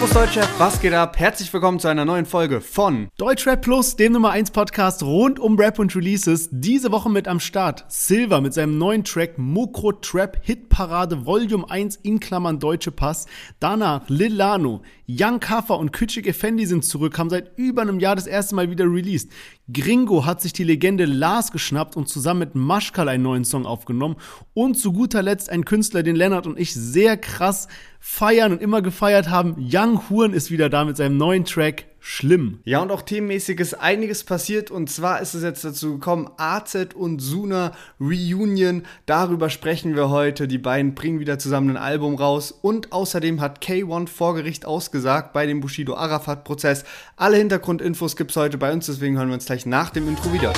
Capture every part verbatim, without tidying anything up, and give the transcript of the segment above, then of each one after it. Servus Deutschrap, was geht ab? Herzlich willkommen zu einer neuen Folge von Deutschrap Plus, dem Nummer eins Podcast rund um Rap und Releases. Diese Woche mit am Start Silver mit seinem neuen Track Mokro Trap Hit Parade Volume eins in Klammern Deutsche Pass. Danach Lelano, Young Kaffer und Küçük Efendi sind zurück, haben seit über einem Jahr das erste Mal wieder released. Gringo hat sich die Legende Lars geschnappt und zusammen mit Maschkal einen neuen Song aufgenommen. Und zu guter Letzt ein Künstler, den Lennart und ich sehr krass feiern und immer gefeiert haben. Yung Hurn ist wieder da mit seinem neuen Track. Schlimm. Ja, und auch themenmäßig ist einiges passiert, und zwar ist es jetzt dazu gekommen, A Z und Suna Reunion, darüber sprechen wir heute, die beiden bringen wieder zusammen ein Album raus, und außerdem hat K eins vor Gericht ausgesagt bei dem Bushido-Arafat-Prozess. Alle Hintergrundinfos gibt's heute bei uns, deswegen hören wir uns gleich nach dem Intro wieder.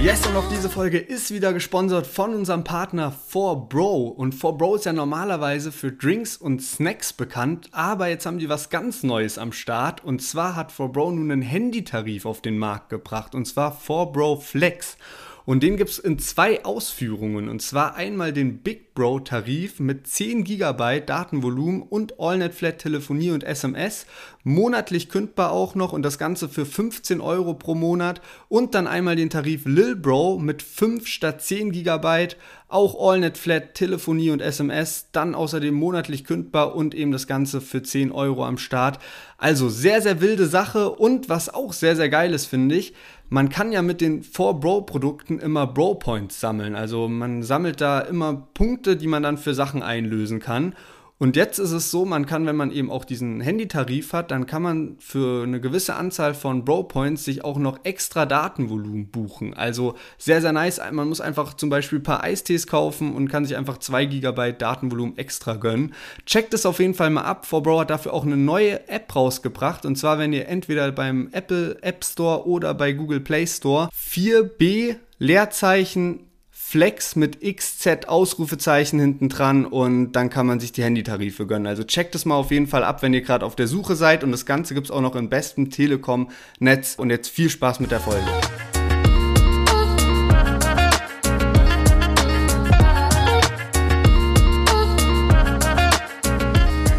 Yes, und auch diese Folge ist wieder gesponsert von unserem Partner vier B R O. Und vier B R O ist ja normalerweise für Drinks und Snacks bekannt, aber jetzt haben die was ganz Neues am Start. Und zwar hat vier B R O nun einen Handytarif auf den Markt gebracht, und zwar vier B R O Flex. Und den gibt es in zwei Ausführungen, und zwar einmal den Big Bro Tarif mit zehn Gigabyte Datenvolumen und AllNet Flat Telefonie und S M S, monatlich kündbar auch noch, und das Ganze für fünfzehn Euro pro Monat, und dann einmal den Tarif Lil Bro mit fünf statt zehn Gigabyte, auch AllNet Flat Telefonie und S M S, dann außerdem monatlich kündbar und eben das Ganze für zehn Euro am Start. Also sehr, sehr wilde Sache, und was auch sehr, sehr geil ist, finde ich, man kann ja mit den vier B R O-Produkten immer Bro-Points sammeln. Also man sammelt da immer Punkte, die man dann für Sachen einlösen kann. Und jetzt ist es so, man kann, wenn man eben auch diesen Handytarif hat, dann kann man für eine gewisse Anzahl von Bro-Points sich auch noch extra Datenvolumen buchen. Also sehr, sehr nice. Man muss einfach zum Beispiel ein paar Eistees kaufen und kann sich einfach zwei Gigabyte Datenvolumen extra gönnen. Checkt es auf jeden Fall mal ab. vier B R O hat dafür auch eine neue App rausgebracht. Und zwar, wenn ihr entweder beim Apple App Store oder bei Google Play Store vier B Leerzeichen Flex mit X Z Ausrufezeichen hinten dran, und dann kann man sich die Handytarife gönnen. Also checkt es mal auf jeden Fall ab, wenn ihr gerade auf der Suche seid, und das Ganze gibt es auch noch im besten Telekom-Netz. Und jetzt viel Spaß mit der Folge.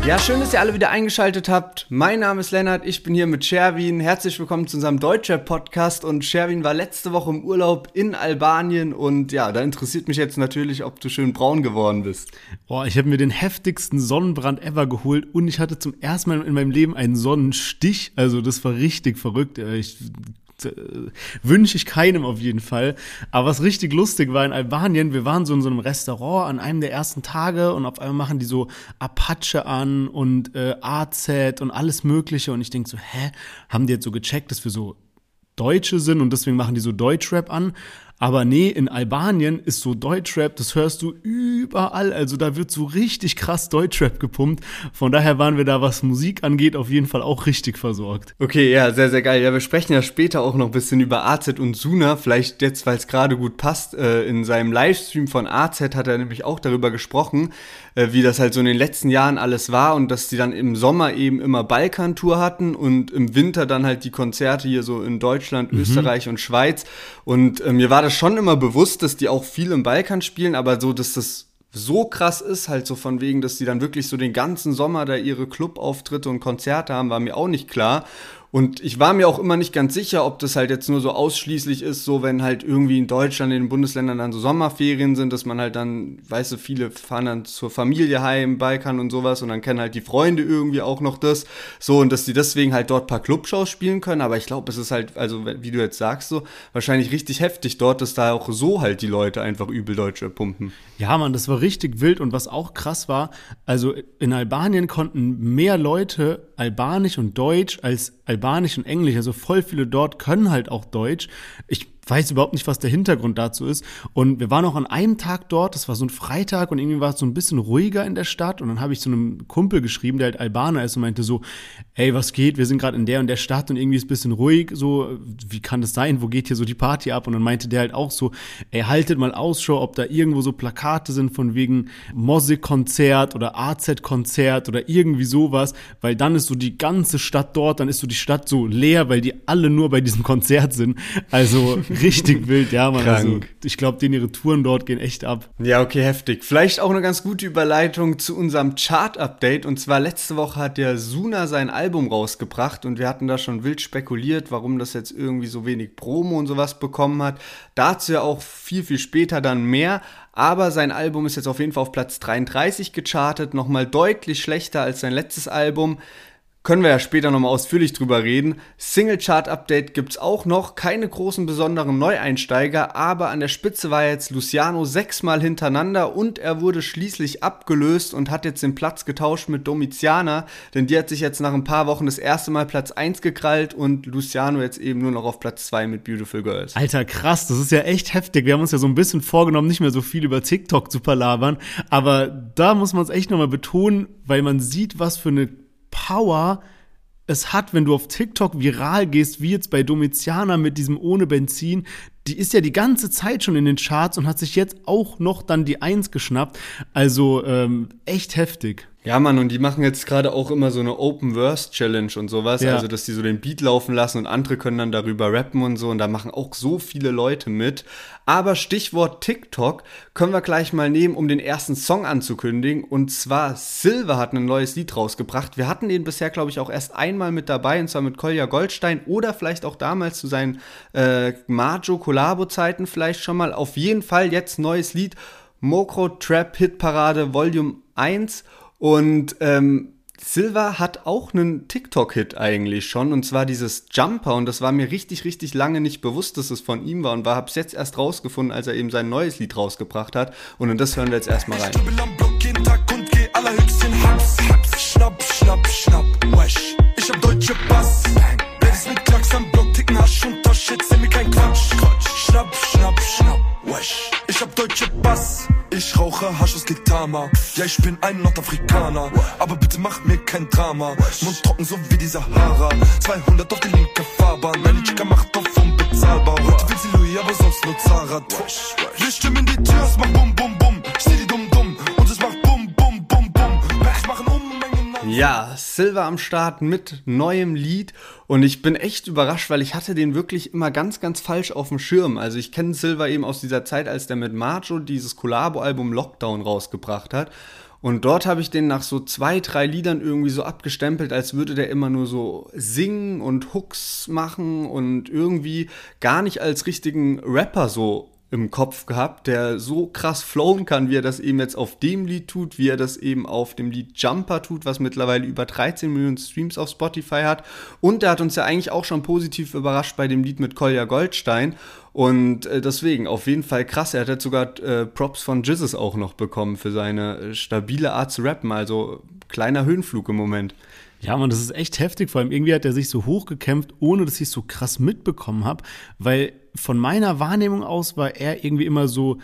Ja, schön, dass ihr alle wieder eingeschaltet habt. Mein Name ist Lennart, ich bin hier mit Sherwin. Herzlich willkommen zu unserem Deutschrap-Podcast. Und Sherwin war letzte Woche im Urlaub in Albanien. Und ja, da interessiert mich jetzt natürlich, ob du schön braun geworden bist. Boah, ich habe mir den heftigsten Sonnenbrand ever geholt. Und ich hatte zum ersten Mal in meinem Leben einen Sonnenstich. Also das war richtig verrückt. Ich wünsche ich keinem auf jeden Fall. Aber was richtig lustig war in Albanien, wir waren so in so einem Restaurant an einem der ersten Tage, und auf einmal machen die so Apache an und äh, A Z und alles mögliche, und ich denke so, hä, haben die jetzt so gecheckt, dass wir so Deutsche sind und deswegen machen die so Deutschrap an? Aber nee, in Albanien ist so Deutschrap, das hörst du überall, also da wird so richtig krass Deutschrap gepumpt, von daher waren wir da, was Musik angeht, auf jeden Fall auch richtig versorgt. Okay, ja, sehr, sehr geil, ja, wir sprechen ja später auch noch ein bisschen über A Z und Suna, vielleicht jetzt, weil es gerade gut passt, äh, in seinem Livestream von A Z hat er nämlich auch darüber gesprochen, äh, wie das halt so in den letzten Jahren alles war, und dass die dann im Sommer eben immer Balkantour hatten und im Winter dann halt die Konzerte hier so in Deutschland, mhm. Österreich und Schweiz, und äh, mir war das schon immer bewusst, dass die auch viel im Balkan spielen, aber so, dass das so krass ist, halt so von wegen, dass die dann wirklich so den ganzen Sommer da ihre Clubauftritte und Konzerte haben, war mir auch nicht klar. Und ich war mir auch immer nicht ganz sicher, ob das halt jetzt nur so ausschließlich ist, so wenn halt irgendwie in Deutschland, in den Bundesländern dann so Sommerferien sind, dass man halt dann, weißt du, viele fahren dann zur Familie heim, Balkan und sowas, und dann kennen halt die Freunde irgendwie auch noch das, so, und dass die deswegen halt dort ein paar Clubshows spielen können, aber ich glaube, es ist halt, also wie du jetzt sagst, so wahrscheinlich richtig heftig dort, dass da auch so halt die Leute einfach übel Deutsche pumpen. Ja, Mann, das war richtig wild, und was auch krass war, also in Albanien konnten mehr Leute Albanisch und Deutsch als Albanisch und Englisch, also voll viele dort können halt auch Deutsch. Ich weiß überhaupt nicht, was der Hintergrund dazu ist. Und wir waren auch an einem Tag dort, das war so ein Freitag, und irgendwie war es so ein bisschen ruhiger in der Stadt. Und dann habe ich zu einem Kumpel geschrieben, der halt Albaner ist, und meinte so, ey, was geht, wir sind gerade in der und der Stadt und irgendwie ist ein bisschen ruhig, so, wie kann das sein, wo geht hier so die Party ab? Und dann meinte der halt auch so, ey, haltet mal Ausschau, ob da irgendwo so Plakate sind von wegen Mosik-Konzert oder A Z-Konzert oder irgendwie sowas, weil dann ist so die ganze Stadt dort, dann ist so die Stadt so leer, weil die alle nur bei diesem Konzert sind. Also Richtig wild, ja, Mann. Krank. Also, ich glaube, denen ihre Touren dort gehen echt ab. Ja, okay, heftig. Vielleicht auch eine ganz gute Überleitung zu unserem Chart-Update. Und zwar letzte Woche hat der Suna sein Album rausgebracht und wir hatten da schon wild spekuliert, warum das jetzt irgendwie so wenig Promo und sowas bekommen hat. Dazu ja auch viel, viel später dann mehr. Aber sein Album ist jetzt auf jeden Fall auf Platz dreiunddreißig gechartet, nochmal deutlich schlechter als sein letztes Album. Können wir ja später nochmal ausführlich drüber reden. Single-Chart-Update gibt's auch noch. Keine großen besonderen Neueinsteiger, aber an der Spitze war jetzt Luciano sechsmal hintereinander und er wurde schließlich abgelöst und hat jetzt den Platz getauscht mit Domiziana, denn die hat sich jetzt nach ein paar Wochen das erste Mal Platz eins gekrallt und Luciano jetzt eben nur noch auf Platz zwei mit Beautiful Girls. Alter, krass, das ist ja echt heftig. Wir haben uns ja so ein bisschen vorgenommen, nicht mehr so viel über TikTok zu palabern, aber da muss man es echt nochmal betonen, weil man sieht, was für eine Power es hat, wenn du auf TikTok viral gehst, wie jetzt bei Domiziana mit diesem Ohne Benzin. Die ist ja die ganze Zeit schon in den Charts und hat sich jetzt auch noch dann die Eins geschnappt. Also ähm, echt heftig. Ja, Mann, und die machen jetzt gerade auch immer so eine Open-Verse-Challenge und sowas. Ja. Also, dass die so den Beat laufen lassen und andere können dann darüber rappen und so. Und da machen auch so viele Leute mit. Aber Stichwort TikTok können wir gleich mal nehmen, um den ersten Song anzukündigen. Und zwar Silver hat ein neues Lied rausgebracht. Wir hatten den bisher, glaube ich, auch erst einmal mit dabei. Und zwar mit Kolja Goldstein oder vielleicht auch damals zu seinen äh, Marjo-Kollabo-Zeiten vielleicht schon mal. Auf jeden Fall jetzt neues Lied. Mokro Trap Hit Parade Volume eins. Und ähm, Silver hat auch einen TikTok-Hit eigentlich schon, und zwar dieses Jumper. Und das war mir richtig, richtig lange nicht bewusst, dass es von ihm war. Und war, hab's jetzt erst rausgefunden, als er eben sein neues Lied rausgebracht hat. Und in das hören wir jetzt erstmal rein. Ich am Block jeden Tag und geh allerhöchst in Haps. Schnapp, schnapp, schnapp, wesh. Ich hab deutsche Bass. Bläs mit Klacks am Block, ticken Hasch und Tasch. Jetzt nimm mir kein Quatsch. Schnapp, schnapp, schnapp, wesh. Ich hab deutsche Bass. Ich rauche Hasch aus Gitama. Ja, ich bin ein Nordafrikaner. Aber bitte mach mir kein Drama. Mund trocken, so wie die Sahara. zweihundert auf die linke Fahrbahn. Meine Chica macht auf unbezahlbar. Heute will sie Louis, aber sonst nur Zara. Wir stimmen die Tür, es macht Bum, Bum, Bum. Ich seh die dumm, dumm. Und es macht Bum, Bum, Bum, Bum. Ich mach Unmengen. Ja, Silver am Start mit neuem Lied. Und ich bin echt überrascht, weil ich hatte den wirklich immer ganz, ganz falsch auf dem Schirm. Also ich kenne Silver eben aus dieser Zeit, als der mit Marjo dieses Kollabo-Album Lockdown rausgebracht hat. Und dort habe ich den nach so zwei, drei Liedern irgendwie so abgestempelt, als würde der immer nur so singen und Hooks machen und irgendwie gar nicht als richtigen Rapper so im Kopf gehabt, der so krass flowen kann, wie er das eben jetzt auf dem Lied tut, wie er das eben auf dem Lied Jumper tut, was mittlerweile über dreizehn Millionen Streams auf Spotify hat. Und der hat uns ja eigentlich auch schon positiv überrascht bei dem Lied mit Kolja Goldstein. Und äh, deswegen, auf jeden Fall krass. Er hat jetzt sogar äh, Props von Jizzy auch noch bekommen für seine äh, stabile Art zu rappen. Also kleiner Höhenflug im Moment. Ja, Mann, das ist echt heftig. Vor allem irgendwie hat er sich so hochgekämpft, ohne dass ich es so krass mitbekommen habe, weil von meiner Wahrnehmung aus war er irgendwie immer so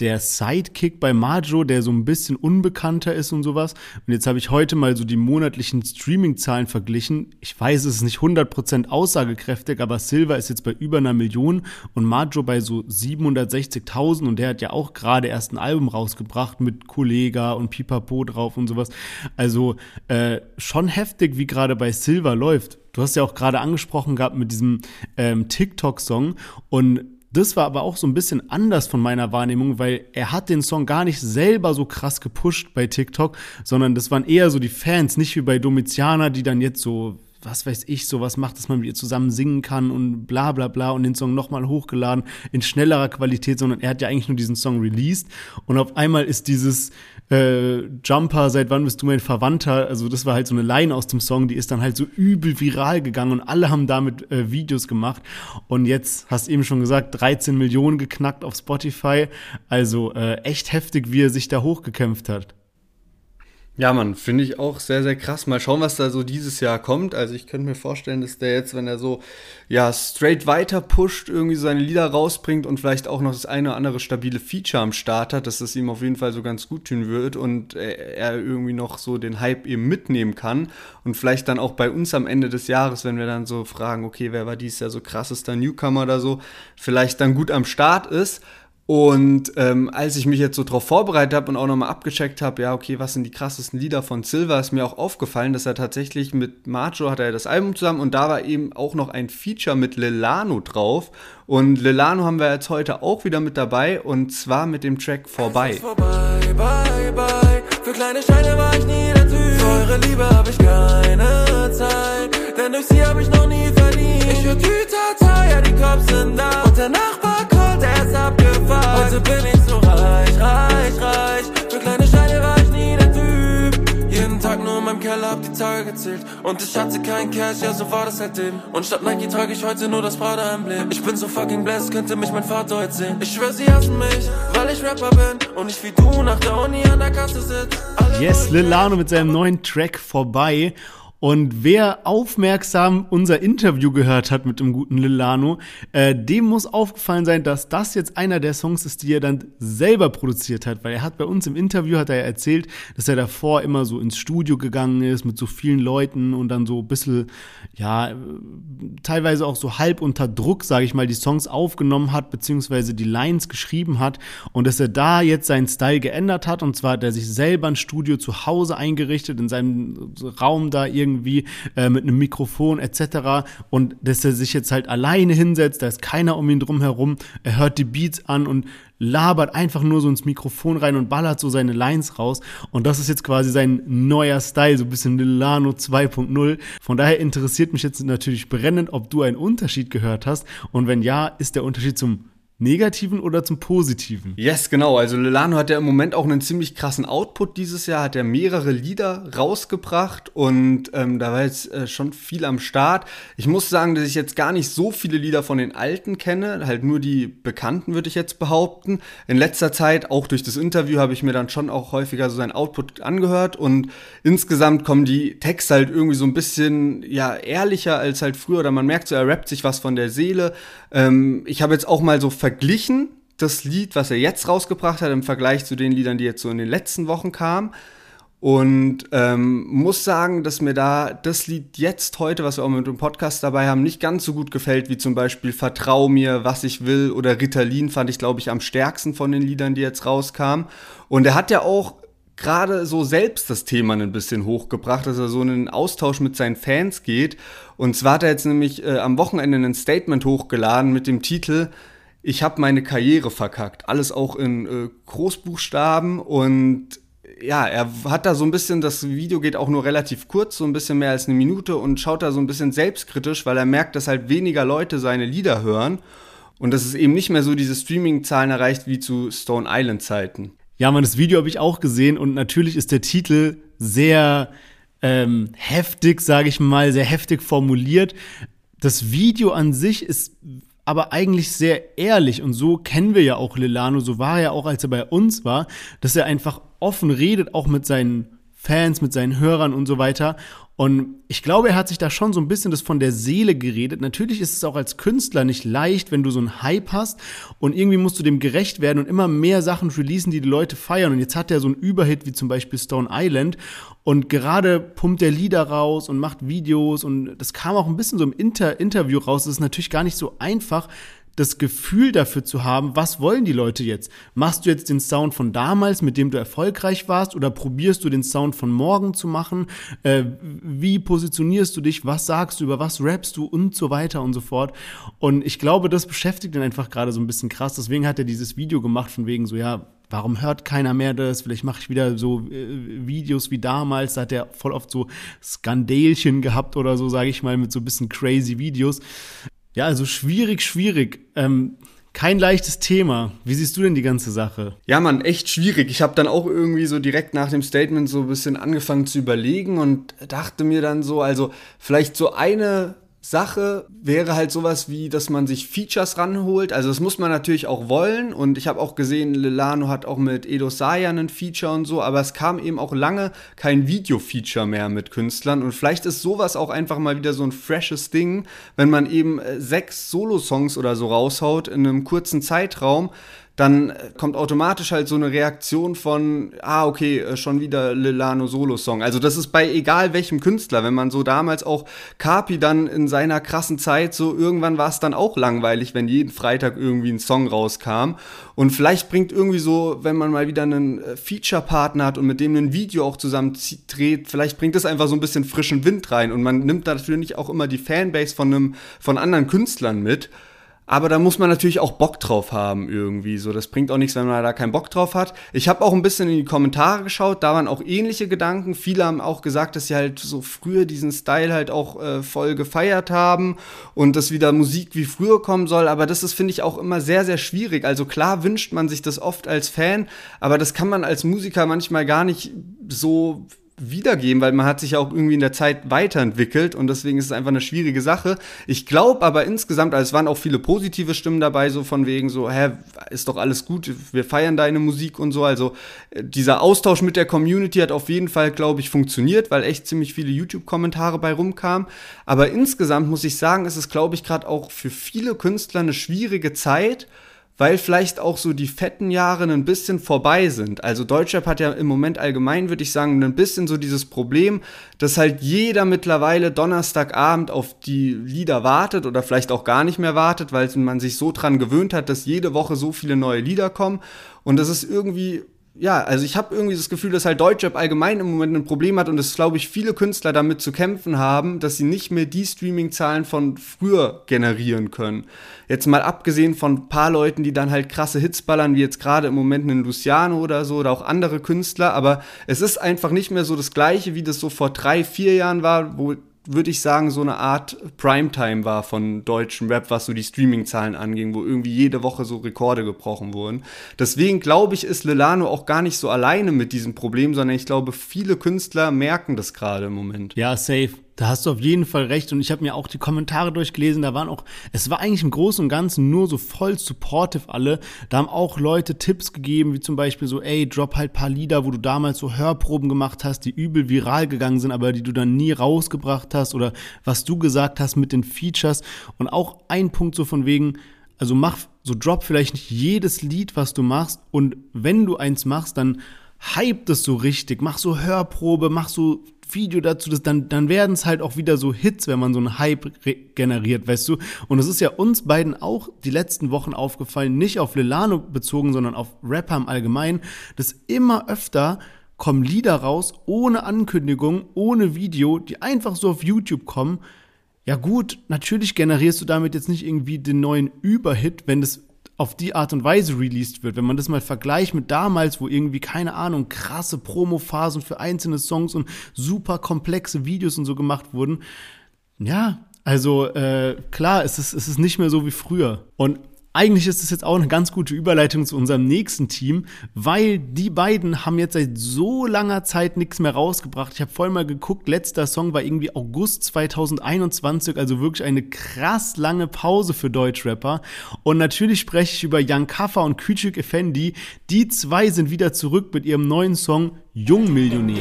der Sidekick bei Marjo, der so ein bisschen unbekannter ist und sowas. Und jetzt habe ich heute mal so die monatlichen Streaming-Zahlen verglichen. Ich weiß, es ist nicht hundert Prozent aussagekräftig, aber Silver ist jetzt bei über einer Million und Marjo bei so siebenhundertsechzigtausend. Und der hat ja auch gerade erst ein Album rausgebracht mit Kollegah und Pipapo drauf und sowas. Also äh, schon heftig, wie gerade bei Silver läuft. Du hast ja auch gerade angesprochen gehabt mit diesem ähm, TikTok-Song und das war aber auch so ein bisschen anders von meiner Wahrnehmung, weil er hat den Song gar nicht selber so krass gepusht bei TikTok, sondern das waren eher so die Fans, nicht wie bei Domiziana, die dann jetzt so, was weiß ich, sowas macht, dass man mit ihr zusammen singen kann und bla bla bla und den Song nochmal hochgeladen in schnellerer Qualität, sondern er hat ja eigentlich nur diesen Song released und auf einmal ist dieses äh, Jumper, seit wann bist du mein Verwandter, also das war halt so eine Line aus dem Song, die ist dann halt so übel viral gegangen und alle haben damit äh, Videos gemacht und jetzt, hast eben schon gesagt, dreizehn Millionen geknackt auf Spotify, also äh, echt heftig, wie er sich da hochgekämpft hat. Ja, Mann, finde ich auch sehr, sehr krass. Mal schauen, was da so dieses Jahr kommt. Also ich könnte mir vorstellen, dass der jetzt, wenn er so ja straight weiter pusht, irgendwie seine Lieder rausbringt und vielleicht auch noch das eine oder andere stabile Feature am Start hat, dass das ihm auf jeden Fall so ganz gut tun wird und er irgendwie noch so den Hype eben mitnehmen kann. Und vielleicht dann auch bei uns am Ende des Jahres, wenn wir dann so fragen, okay, wer war dieses Jahr so krassester Newcomer oder so, vielleicht dann gut am Start ist. Und ähm, als ich mich jetzt so drauf vorbereitet habe und auch nochmal abgecheckt habe, ja, okay, was sind die krassesten Lieder von Silver, ist mir auch aufgefallen, dass er tatsächlich mit Marjo hat er das Album zusammen und da war eben auch noch ein Feature mit Lelano drauf. Und Lelano haben wir jetzt heute auch wieder mit dabei und zwar mit dem Track Vorbei. Es ist vorbei, bye, bye. Für kleine Scheine war ich nie der Typ. Für eure Liebe habe ich keine Zeit, denn durch sie habe ich noch nie verdient. Ich höre Tütata, ja, die Cops sind da und der Nachbar kommt, der ist abgefahren. Heute bin ich so reich, reich, reich. Für kleine Scheine war ich nie der Typ. Jeden Tag nur in meinem Keller, hab die Tage gezählt und ich hatte keinen Cash, ja, so war das halt eben. Und statt Nike trage ich heute nur das Prada-Emblem. Ich bin so fucking blessed, könnte mich mein Vater heute sehen. Ich schwör, sie hassen mich, weil ich Rapper bin und nicht wie du nach der Uni an der Kasse sitzt. Yes, Lelano mit seinem neuen Track Vorbei. Und wer aufmerksam unser Interview gehört hat mit dem guten Lelano, äh, dem muss aufgefallen sein, dass das jetzt einer der Songs ist, die er dann selber produziert hat, weil er hat bei uns im Interview, hat er ja erzählt, dass er davor immer so ins Studio gegangen ist mit so vielen Leuten und dann so ein bisschen, ja, teilweise auch so halb unter Druck, sage ich mal, die Songs aufgenommen hat, beziehungsweise die Lines geschrieben hat und dass er da jetzt seinen Style geändert hat und zwar hat er sich selber ein Studio zu Hause eingerichtet, in seinem Raum da irgendwie irgendwie äh, mit einem Mikrofon et cetera. Und dass er sich jetzt halt alleine hinsetzt, da ist keiner um ihn drum herum, er hört die Beats an und labert einfach nur so ins Mikrofon rein und ballert so seine Lines raus. Und das ist jetzt quasi sein neuer Style, so ein bisschen Lelano zwei punkt null. Von daher interessiert mich jetzt natürlich brennend, ob du einen Unterschied gehört hast. Und wenn ja, ist der Unterschied zum Negativen oder zum Positiven? Yes, genau. Also Lelano hat ja im Moment auch einen ziemlich krassen Output dieses Jahr, hat ja mehrere Lieder rausgebracht und ähm, da war jetzt äh, schon viel am Start. Ich muss sagen, dass ich jetzt gar nicht so viele Lieder von den Alten kenne, halt nur die Bekannten, würde ich jetzt behaupten. In letzter Zeit, auch durch das Interview, habe ich mir dann schon auch häufiger so seinen Output angehört und insgesamt kommen die Texte halt irgendwie so ein bisschen, ja, ehrlicher als halt früher oder man merkt so, er rappt sich was von der Seele. Ähm, ich habe jetzt auch mal so verglichen das Lied, was er jetzt rausgebracht hat, im Vergleich zu den Liedern, die jetzt so in den letzten Wochen kamen. Und ähm, muss sagen, dass mir da das Lied jetzt heute, was wir auch mit dem Podcast dabei haben, nicht ganz so gut gefällt, wie zum Beispiel Vertrau mir, was ich will oder Ritalin fand ich, glaube ich, am stärksten von den Liedern, die jetzt rauskamen. Und er hat ja auch gerade so selbst das Thema ein bisschen hochgebracht, dass er so einen Austausch mit seinen Fans geht. Und zwar hat er jetzt nämlich äh, am Wochenende ein Statement hochgeladen mit dem Titel Ich habe meine Karriere verkackt. Alles auch in äh, Großbuchstaben. Und ja, er hat da so ein bisschen, das Video geht auch nur relativ kurz, so ein bisschen mehr als eine Minute und schaut da so ein bisschen selbstkritisch, weil er merkt, dass halt weniger Leute seine Lieder hören und dass es eben nicht mehr so diese Streaming-Zahlen erreicht wie zu Stone Island-Zeiten. Ja, man, das Video habe ich auch gesehen und natürlich ist der Titel sehr ähm, heftig, sage ich mal, sehr heftig formuliert. Das Video an sich ist aber eigentlich sehr ehrlich und so kennen wir ja auch Lelano, so war er auch, als er bei uns war, dass er einfach offen redet, auch mit seinen Fans, mit seinen Hörern und so weiter. Und ich glaube, er hat sich da schon so ein bisschen das von der Seele geredet. Natürlich ist es auch als Künstler nicht leicht, wenn du so einen Hype hast und irgendwie musst du dem gerecht werden und immer mehr Sachen releasen, die die Leute feiern. Und jetzt hat er so einen Überhit wie zum Beispiel Stone Island und gerade pumpt er Lieder raus und macht Videos und das kam auch ein bisschen so im Inter- Interview raus. Das ist natürlich gar nicht so einfach, das Gefühl dafür zu haben, was wollen die Leute jetzt? Machst du jetzt den Sound von damals, mit dem du erfolgreich warst, oder probierst du den Sound von morgen zu machen? Äh, wie positionierst du dich? Was sagst du? Über was rappst du? Und so weiter und so fort. Und ich glaube, das beschäftigt ihn einfach gerade so ein bisschen krass. Deswegen hat er dieses Video gemacht von wegen so, ja, warum hört keiner mehr das? Vielleicht mache ich wieder so äh, Videos wie damals. Da hat er voll oft so Skandälchen gehabt oder so, sage ich mal, mit so ein bisschen crazy Videos. Ja, also schwierig, schwierig. Ähm, kein leichtes Thema. Wie siehst du denn die ganze Sache? Ja, Mann, echt schwierig. Ich habe dann auch irgendwie so direkt nach dem Statement so ein bisschen angefangen zu überlegen und dachte mir dann so, also vielleicht so eine Sache wäre halt sowas wie, dass man sich Features ranholt. Also das muss man natürlich auch wollen und ich habe auch gesehen, Lelano hat auch mit Edo Sayan ein Feature und so, aber es kam eben auch lange kein Video-Feature mehr mit Künstlern und vielleicht ist sowas auch einfach mal wieder so ein freshes Ding, wenn man eben sechs Solo-Songs oder so raushaut in einem kurzen Zeitraum, dann kommt automatisch halt so eine Reaktion von, ah, okay, schon wieder Lelano Solo-Song. Also das ist bei egal welchem Künstler, wenn man so damals auch Kapi dann in seiner krassen Zeit, so irgendwann war es dann auch langweilig, wenn jeden Freitag irgendwie ein Song rauskam. Und vielleicht bringt irgendwie so, wenn man mal wieder einen Feature-Partner hat und mit dem ein Video auch zusammen dreht, vielleicht bringt das einfach so ein bisschen frischen Wind rein. Und man nimmt natürlich auch immer die Fanbase von einem, von anderen Künstlern mit. Aber da muss man natürlich auch Bock drauf haben irgendwie. So, das bringt auch nichts, wenn man da keinen Bock drauf hat. Ich habe auch ein bisschen in die Kommentare geschaut, da waren auch ähnliche Gedanken. Viele haben auch gesagt, dass sie halt so früher diesen Style halt auch äh, voll gefeiert haben und dass wieder Musik wie früher kommen soll. Aber das ist, finde ich, auch immer sehr, sehr schwierig. Also klar wünscht man sich das oft als Fan, aber das kann man als Musiker manchmal gar nicht so wiedergeben, weil man hat sich ja auch irgendwie in der Zeit weiterentwickelt und deswegen ist es einfach eine schwierige Sache. Ich glaube aber insgesamt, also es waren auch viele positive Stimmen dabei, so von wegen so, hä, ist doch alles gut, wir feiern deine Musik und so. Also dieser Austausch mit der Community hat auf jeden Fall, glaube ich, funktioniert, weil echt ziemlich viele YouTube-Kommentare bei rumkamen. Aber insgesamt muss ich sagen, ist es, glaube ich, gerade auch für viele Künstler eine schwierige Zeit, weil vielleicht auch so die fetten Jahre ein bisschen vorbei sind. Also Deutschrap hat ja im Moment allgemein, würde ich sagen, ein bisschen so dieses Problem, dass halt jeder mittlerweile Donnerstagabend auf die Lieder wartet oder vielleicht auch gar nicht mehr wartet, weil man sich so dran gewöhnt hat, dass jede Woche so viele neue Lieder kommen. Und das ist irgendwie, ja, also ich habe irgendwie das Gefühl, dass halt Deutschrap allgemein im Moment ein Problem hat und dass, glaube ich, viele Künstler damit zu kämpfen haben, dass sie nicht mehr die Streaming-Zahlen von früher generieren können. Jetzt mal abgesehen von ein paar Leuten, die dann halt krasse Hits ballern, wie jetzt gerade im Moment einen Luciano oder so oder auch andere Künstler, aber es ist einfach nicht mehr so das Gleiche, wie das so vor drei, vier Jahren war, wo, würde ich sagen, so eine Art Primetime war von deutschem Rap, was so die Streaming-Zahlen anging, wo irgendwie jede Woche so Rekorde gebrochen wurden. Deswegen, glaube ich, ist Lelano auch gar nicht so alleine mit diesem Problem, sondern ich glaube, viele Künstler merken das gerade im Moment. Ja, safe. Da hast du auf jeden Fall recht und ich habe mir auch die Kommentare durchgelesen, da waren auch, es war eigentlich im Großen und Ganzen nur so voll supportive alle, da haben auch Leute Tipps gegeben, wie zum Beispiel so, ey, drop halt paar Lieder, wo du damals so Hörproben gemacht hast, die übel viral gegangen sind, aber die du dann nie rausgebracht hast oder was du gesagt hast mit den Features und auch ein Punkt so von wegen, also mach, so drop vielleicht nicht jedes Lied, was du machst und wenn du eins machst, dann hype das so richtig, mach so Hörprobe, mach so Video dazu, das, dann, dann werden es halt auch wieder so Hits, wenn man so einen Hype re- generiert, weißt du? Und es ist ja uns beiden auch die letzten Wochen aufgefallen, nicht auf Lelano bezogen, sondern auf Rapper im Allgemeinen, dass immer öfter kommen Lieder raus, ohne Ankündigung, ohne Video, die einfach so auf YouTube kommen. Ja gut, natürlich generierst du damit jetzt nicht irgendwie den neuen Überhit, wenn das auf die Art und Weise released wird. Wenn man das mal vergleicht mit damals, wo irgendwie, keine Ahnung, krasse Promophasen für einzelne Songs und super komplexe Videos und so gemacht wurden. Ja, also äh, klar, es ist, es ist nicht mehr so wie früher. Und eigentlich ist es jetzt auch eine ganz gute Überleitung zu unserem nächsten Team, weil die beiden haben jetzt seit so langer Zeit nichts mehr rausgebracht. Ich habe vorhin mal geguckt, letzter Song war irgendwie August zwanzig einundzwanzig, also wirklich eine krass lange Pause für Deutschrapper. Und natürlich spreche ich über Young Kaffer und Küçük Efendi. Die zwei sind wieder zurück mit ihrem neuen Song Jungmillionäre.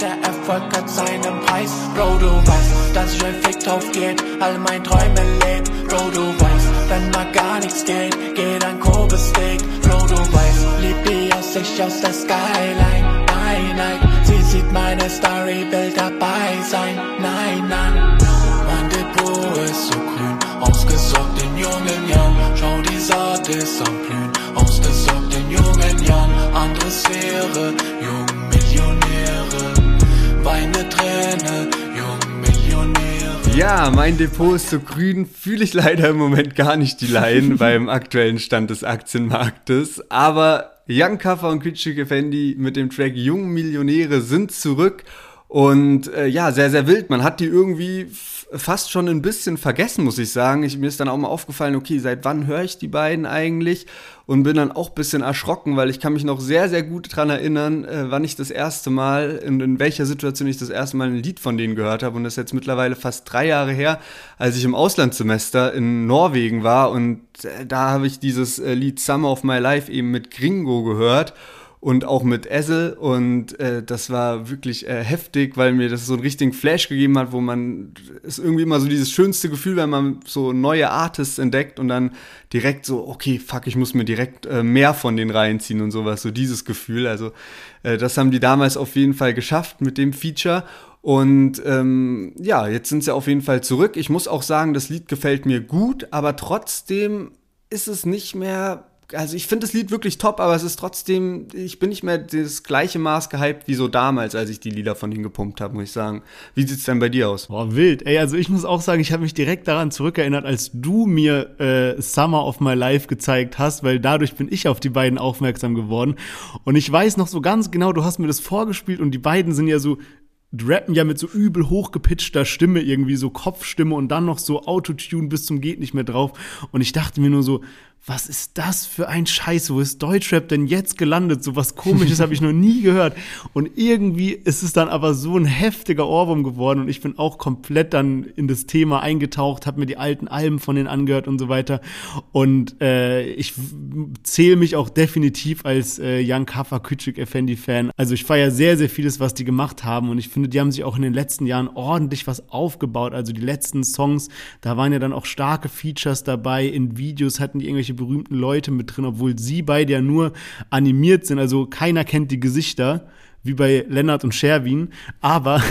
Der Erfolg hat seinen Preis, Bro, du weißt, dass ich effekt drauf geht, all mein Träume lebt, Bro, du weißt, wenn mal gar nichts geht, geht ein Kobesweg, Bro, du weißt, lieb die aus sich aus der Skyline, nein, nein, sie sieht meine Story, will dabei sein, nein, nein, mein Depot ist so grün, ausgesorgt in jungen Jahren, schau die Saat ist am Blühen, ausgesorgt in jungen Jahren, anderes wäre Jungmillionäre. Meine Träne, Jungmillionäre. Ja, mein Depot ist so grün, fühle ich leider im Moment gar nicht die Laien beim aktuellen Stand des Aktienmarktes. Aber Young Kaffer und Küçük Efendi mit dem Track Jungmillionäre sind zurück. Und äh, ja, sehr, sehr wild. Man hat die irgendwie f- fast schon ein bisschen vergessen, muss ich sagen. Ich, mir ist dann auch mal aufgefallen, okay, seit wann höre ich die beiden eigentlich? Und bin dann auch ein bisschen erschrocken, weil ich kann mich noch sehr, sehr gut daran erinnern, äh, wann ich das erste Mal, in, in welcher Situation ich das erste Mal ein Lied von denen gehört habe. Und das ist jetzt mittlerweile fast drei Jahre her, als ich im Auslandssemester in Norwegen war. Und äh, da habe ich dieses äh, Lied Summer of My Life eben mit Gringo gehört. und auch mit Essel und äh, das war wirklich äh, heftig, weil mir das so einen richtigen Flash gegeben hat, wo man, ist irgendwie immer so dieses schönste Gefühl, wenn man so neue Artists entdeckt und dann direkt so, okay, fuck, ich muss mir direkt äh, mehr von denen reinziehen und sowas, so dieses Gefühl, also äh, das haben die damals auf jeden Fall geschafft mit dem Feature. Und ähm, ja, jetzt sind sie auf jeden Fall zurück. Ich muss auch sagen, das Lied gefällt mir gut, aber trotzdem ist es nicht mehr, also ich finde das Lied wirklich top, aber es ist trotzdem, ich bin nicht mehr das gleiche Maß gehypt wie so damals, als ich die Lieder von ihnen gepumpt habe, muss ich sagen. Wie sieht's denn bei dir aus? Boah, wild. Ey, also ich muss auch sagen, ich habe mich direkt daran zurückerinnert, als du mir äh, Summer of My Life gezeigt hast, weil dadurch bin ich auf die beiden aufmerksam geworden. Und ich weiß noch so ganz genau, du hast mir das vorgespielt und die beiden sind ja so, rappen ja mit so übel hochgepitchter Stimme irgendwie, so Kopfstimme und dann noch so Autotune bis zum geht nicht mehr drauf. Und ich dachte mir nur so, was ist das für ein Scheiß? Wo ist Deutschrap denn jetzt gelandet? So was Komisches habe ich noch nie gehört. Und irgendwie ist es dann aber so ein heftiger Ohrwurm geworden und ich bin auch komplett dann in das Thema eingetaucht, habe mir die alten Alben von denen angehört und so weiter. Und äh, ich zähle mich auch definitiv als äh, Young Kaffer, Küçük Efendi Fan. Also ich feiere sehr, sehr vieles, was die gemacht haben und ich finde, die haben sich auch in den letzten Jahren ordentlich was aufgebaut. Also die letzten Songs, da waren ja dann auch starke Features dabei. In Videos hatten die irgendwelche berühmten Leute mit drin, obwohl sie beide ja nur animiert sind, also keiner kennt die Gesichter, wie bei Lennart und Sherwin, aber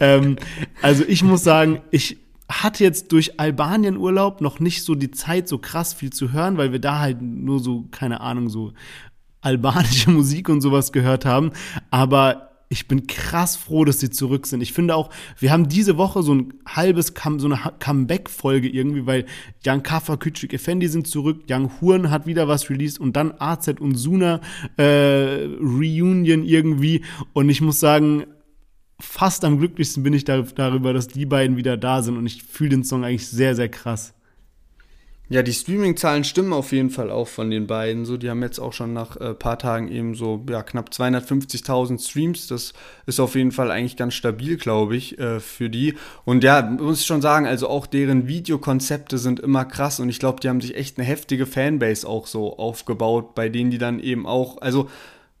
ähm, also ich muss sagen, ich hatte jetzt durch Albanien-Urlaub noch nicht so die Zeit, so krass viel zu hören, weil wir da halt nur so, keine Ahnung, so albanische Musik und sowas gehört haben, aber ich bin krass froh, dass sie zurück sind. Ich finde auch, wir haben diese Woche so ein halbes, so eine Comeback-Folge irgendwie, weil Young Kaffer, Küçük Efendi sind zurück, Yung Hurn hat wieder was released und dann A Z und Suna äh, Reunion irgendwie. Und ich muss sagen, fast am glücklichsten bin ich da, darüber, dass die beiden wieder da sind und ich fühle den Song eigentlich sehr, sehr krass. Ja, die Streaming-Zahlen stimmen auf jeden Fall auch von den beiden. So, die haben jetzt auch schon nach ein äh, paar Tagen eben so ja, knapp zweihundertfünfzigtausend Streams. Das ist auf jeden Fall eigentlich ganz stabil, glaube ich, äh, für die. Und ja, muss ich schon sagen, also auch deren Videokonzepte sind immer krass. Und ich glaube, die haben sich echt eine heftige Fanbase auch so aufgebaut, bei denen die dann eben auch, also,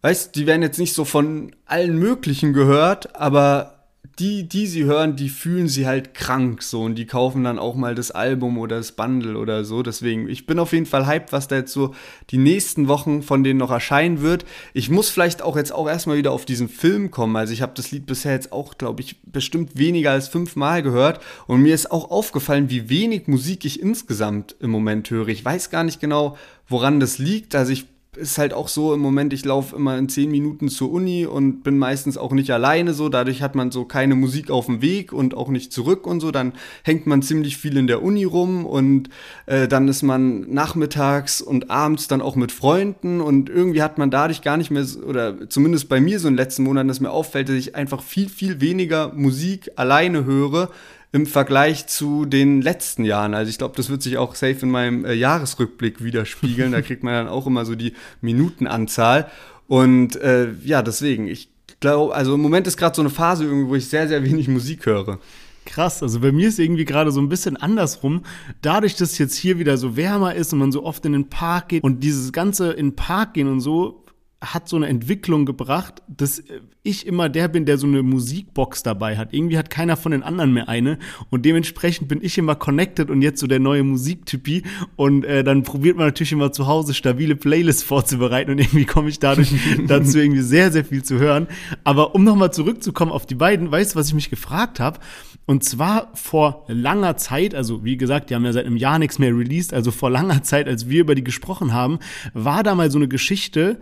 weißt du, die werden jetzt nicht so von allen möglichen gehört, aber die, die sie hören, die fühlen sie halt krank so und die kaufen dann auch mal das Album oder das Bundle oder so. Deswegen, ich bin auf jeden Fall hyped, was da jetzt so die nächsten Wochen von denen noch erscheinen wird. Ich muss vielleicht auch jetzt auch erstmal wieder auf diesen Film kommen. Also ich habe das Lied bisher jetzt auch, glaube ich, bestimmt weniger als fünfmal gehört und mir ist auch aufgefallen, wie wenig Musik ich insgesamt im Moment höre. Ich weiß gar nicht genau, woran das liegt. Also ich ist halt auch so im Moment, ich laufe immer in zehn Minuten zur Uni und bin meistens auch nicht alleine so, dadurch hat man so keine Musik auf dem Weg und auch nicht zurück und so, dann hängt man ziemlich viel in der Uni rum und äh, dann ist man nachmittags und abends dann auch mit Freunden und irgendwie hat man dadurch gar nicht mehr, oder zumindest bei mir so in den letzten Monaten, dass mir auffällt, dass ich einfach viel, viel weniger Musik alleine höre, im Vergleich zu den letzten Jahren. Also ich glaube, das wird sich auch safe in meinem äh, Jahresrückblick widerspiegeln. Da kriegt man dann auch immer so die Minutenanzahl. Und äh, ja, deswegen, ich glaube, also im Moment ist gerade so eine Phase irgendwie, wo ich sehr, sehr wenig Musik höre. Krass, also bei mir ist irgendwie gerade so ein bisschen andersrum. Dadurch, dass es jetzt hier wieder so wärmer ist und man so oft in den Park geht und dieses ganze in den Park gehen und so, hat so eine Entwicklung gebracht, dass ich immer der bin, der so eine Musikbox dabei hat. Irgendwie hat keiner von den anderen mehr eine und dementsprechend bin ich immer connected und jetzt so der neue Musiktypi und äh, dann probiert man natürlich immer zu Hause stabile Playlists vorzubereiten und irgendwie komme ich dadurch dazu irgendwie sehr, sehr viel zu hören. Aber um nochmal zurückzukommen auf die beiden, weißt du, was ich mich gefragt habe? Und zwar vor langer Zeit, also wie gesagt, die haben ja seit einem Jahr nichts mehr released, also vor langer Zeit, als wir über die gesprochen haben, war da mal so eine Geschichte,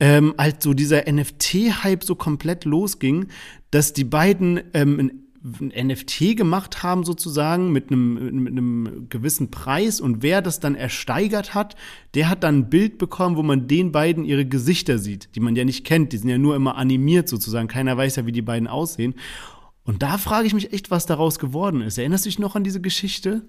Ähm, als so dieser N F T-Hype so komplett losging, dass die beiden ähm, ein, ein N F T gemacht haben sozusagen mit einem, mit einem gewissen Preis und wer das dann ersteigert hat, der hat dann ein Bild bekommen, wo man den beiden ihre Gesichter sieht, die man ja nicht kennt, die sind ja nur immer animiert sozusagen, keiner weiß ja, wie die beiden aussehen. Und da frage ich mich echt, was daraus geworden ist. Erinnerst du dich noch an diese Geschichte?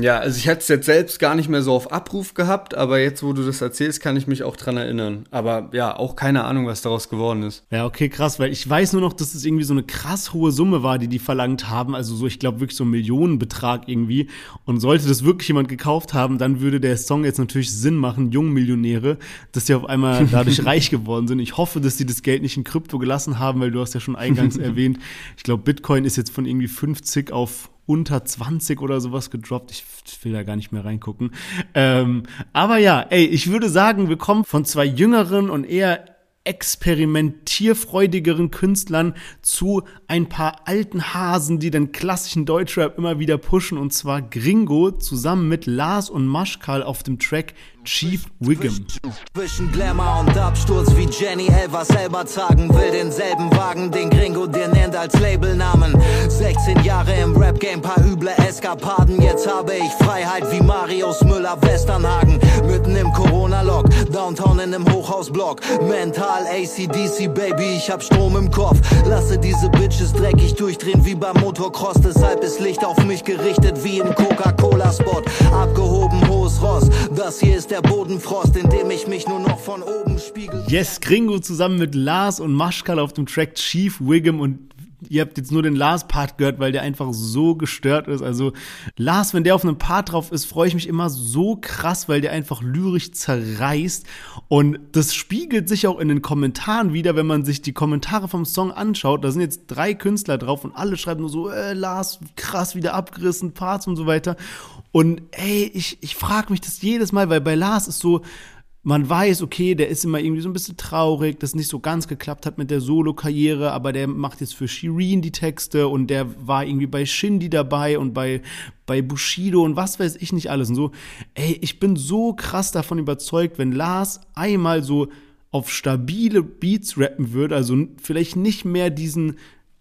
Ja, also ich hatte es jetzt selbst gar nicht mehr so auf Abruf gehabt, aber jetzt, wo du das erzählst, kann ich mich auch dran erinnern. Aber ja, auch keine Ahnung, was daraus geworden ist. Ja, okay, krass, weil ich weiß nur noch, dass es irgendwie so eine krass hohe Summe war, die die verlangt haben. Also so, ich glaube, wirklich so einen Millionenbetrag irgendwie. Und sollte das wirklich jemand gekauft haben, dann würde der Song jetzt natürlich Sinn machen, Jungmillionäre, dass die auf einmal dadurch reich geworden sind. Ich hoffe, dass die das Geld nicht in Krypto gelassen haben, weil du hast ja schon eingangs erwähnt, ich glaube, Bitcoin ist jetzt von irgendwie fünfzig auf unter zwanzig oder sowas gedroppt. Ich will da gar nicht mehr reingucken. Ähm, aber ja, ey, ich würde sagen, wir kommen von zwei jüngeren und eher experimentierfreudigeren Künstlern zu ein paar alten Hasen, die den klassischen Deutschrap immer wieder pushen, und zwar Gringo zusammen mit Lars und Maschkal auf dem Track Chief Wiggum. Zwischen Glamour und Absturz wie Jenny Elvers selber tragen will denselben Wagen, den Gringo dir nennt als Labelnamen. sechzehn Jahre im Rap-Game, paar üble Eskapaden, jetzt habe ich Freiheit wie Marius Müller-Westernhagen. Mitten im Corona-Lock, Downtown in einem Hochhausblock, mental A C D C, Baby, ich hab Strom im Kopf. Lasse diese Bitches dreckig durchdrehen wie beim Motocross, deshalb ist Licht auf mich gerichtet wie im Coca-Cola-Spot. Abgehoben, hohes Ross, das hier ist der Bodenfrost, in dem ich mich nur noch von oben spiegel. Yes, Gringo zusammen mit Lars und Maschkal auf dem Track Chief Wiggum, und ihr habt jetzt nur den Lars-Part gehört, weil der einfach so gestört ist. Also Lars, wenn der auf einem Part drauf ist, freue ich mich immer so krass, weil der einfach lyrisch zerreißt. Und das spiegelt sich auch in den Kommentaren wieder, wenn man sich die Kommentare vom Song anschaut. Da sind jetzt drei Künstler drauf und alle schreiben nur so, äh, Lars, krass, wieder abgerissen, Parts und so weiter. Und ey, ich, ich frage mich das jedes Mal, weil bei Lars ist so, man weiß, okay, der ist immer irgendwie so ein bisschen traurig, dass nicht so ganz geklappt hat mit der Solo-Karriere, aber der macht jetzt für Shirin die Texte und der war irgendwie bei Shindy dabei und bei, bei Bushido und was weiß ich nicht alles und so. Ey, ich bin so krass davon überzeugt, wenn Lars einmal so auf stabile Beats rappen würde, also vielleicht nicht mehr diesen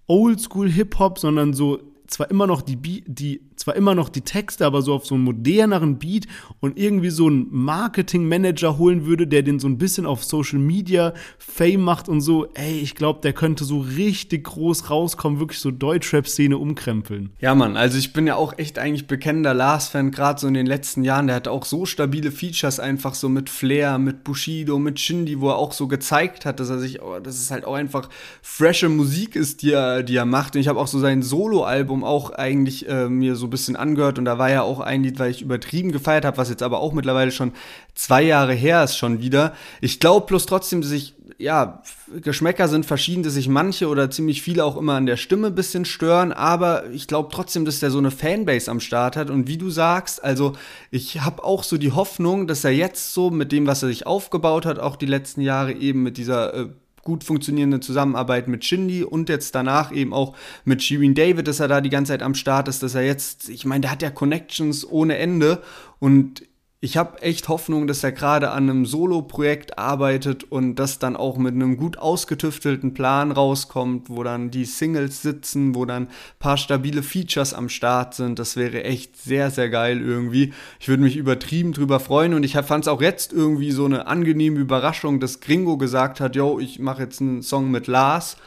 Oldschool-Hip-Hop, sondern so zwar immer noch die Be- die zwar immer noch die Texte, aber so auf so einen moderneren Beat, und irgendwie so einen Marketing-Manager holen würde, der den so ein bisschen auf Social Media Fame macht und so, ey, ich glaube, der könnte so richtig groß rauskommen, wirklich so Deutschrap-Szene umkrempeln. Ja, Mann, also ich bin ja auch echt eigentlich bekennender Lars-Fan, gerade so in den letzten Jahren, der hat auch so stabile Features einfach so mit Flair, mit Bushido, mit Shindy, wo er auch so gezeigt hat, dass er sich, oh, dass es halt auch einfach frische Musik ist, die er, die er macht, und ich habe auch so sein Solo-Album auch eigentlich äh, mir so bisschen angehört, und da war ja auch ein Lied, weil ich übertrieben gefeiert habe, was jetzt aber auch mittlerweile schon zwei Jahre her ist schon wieder. Ich glaube bloß trotzdem, dass ich, ja, Geschmäcker sind verschieden, dass sich manche oder ziemlich viele auch immer an der Stimme ein bisschen stören, aber ich glaube trotzdem, dass der so eine Fanbase am Start hat, und wie du sagst, also ich habe auch so die Hoffnung, dass er jetzt so mit dem, was er sich aufgebaut hat, auch die letzten Jahre eben mit dieser äh, gut funktionierende Zusammenarbeit mit Shindy und jetzt danach eben auch mit Shirin David, dass er da die ganze Zeit am Start ist, dass er jetzt, ich meine, der hat ja Connections ohne Ende, und ich habe echt Hoffnung, dass er gerade an einem Solo-Projekt arbeitet und das dann auch mit einem gut ausgetüftelten Plan rauskommt, wo dann die Singles sitzen, wo dann ein paar stabile Features am Start sind. Das wäre echt sehr, sehr geil irgendwie. Ich würde mich übertrieben drüber freuen, und ich fand es auch jetzt irgendwie so eine angenehme Überraschung, dass Gringo gesagt hat, yo, ich mache jetzt einen Song mit Lars.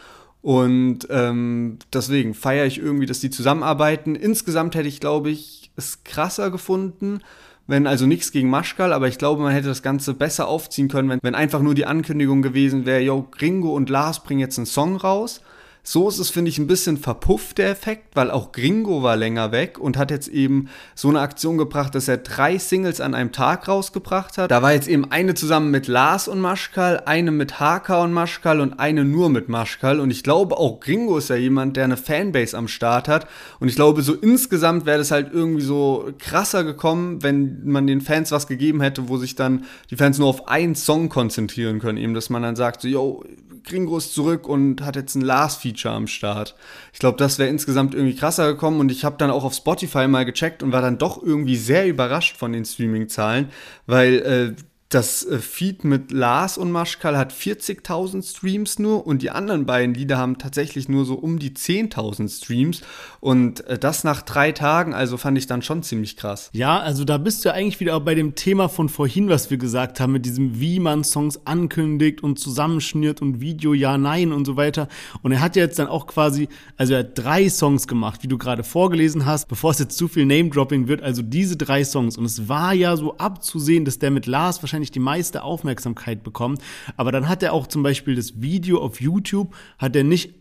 Und ähm, deswegen feiere ich irgendwie, dass die zusammenarbeiten. Insgesamt hätte ich, glaube ich, es krasser gefunden, wenn, also nichts gegen Maschkal, aber ich glaube, man hätte das Ganze besser aufziehen können, wenn, wenn einfach nur die Ankündigung gewesen wäre, yo, Gringo und Lars bringen jetzt einen Song raus. So ist es, finde ich, ein bisschen verpufft, der Effekt, weil auch Gringo war länger weg und hat jetzt eben so eine Aktion gebracht, dass er drei Singles an einem Tag rausgebracht hat. Da war jetzt eben eine zusammen mit Lars und Maschkal, eine mit Haka und Maschkal und eine nur mit Maschkal. Und ich glaube, auch Gringo ist ja jemand, der eine Fanbase am Start hat. Und ich glaube, so insgesamt wäre das halt irgendwie so krasser gekommen, wenn man den Fans was gegeben hätte, wo sich dann die Fans nur auf einen Song konzentrieren können. Eben, dass man dann sagt, so, yo, Gringo ist zurück und hat jetzt ein Lars-Feature am Start. Ich glaube, das wäre insgesamt irgendwie krasser gekommen, und ich habe dann auch auf Spotify mal gecheckt und war dann doch irgendwie sehr überrascht von den Streaming-Zahlen, weil äh, Das Feed mit Lars und Maschkal hat vierzigtausend Streams nur und die anderen beiden Lieder haben tatsächlich nur so um die zehntausend Streams und das nach drei Tagen, also fand ich dann schon ziemlich krass. Ja, also da bist du eigentlich wieder bei dem Thema von vorhin, was wir gesagt haben, mit diesem, wie man Songs ankündigt und zusammenschnürt und Video, ja, nein und so weiter. Und er hat ja jetzt dann auch quasi, also er hat drei Songs gemacht, wie du gerade vorgelesen hast, bevor es jetzt zu viel Name-Dropping wird, also diese drei Songs. Und es war ja so abzusehen, dass der mit Lars wahrscheinlich die meiste Aufmerksamkeit bekommt, aber dann hat er auch zum Beispiel das Video auf YouTube, hat er nicht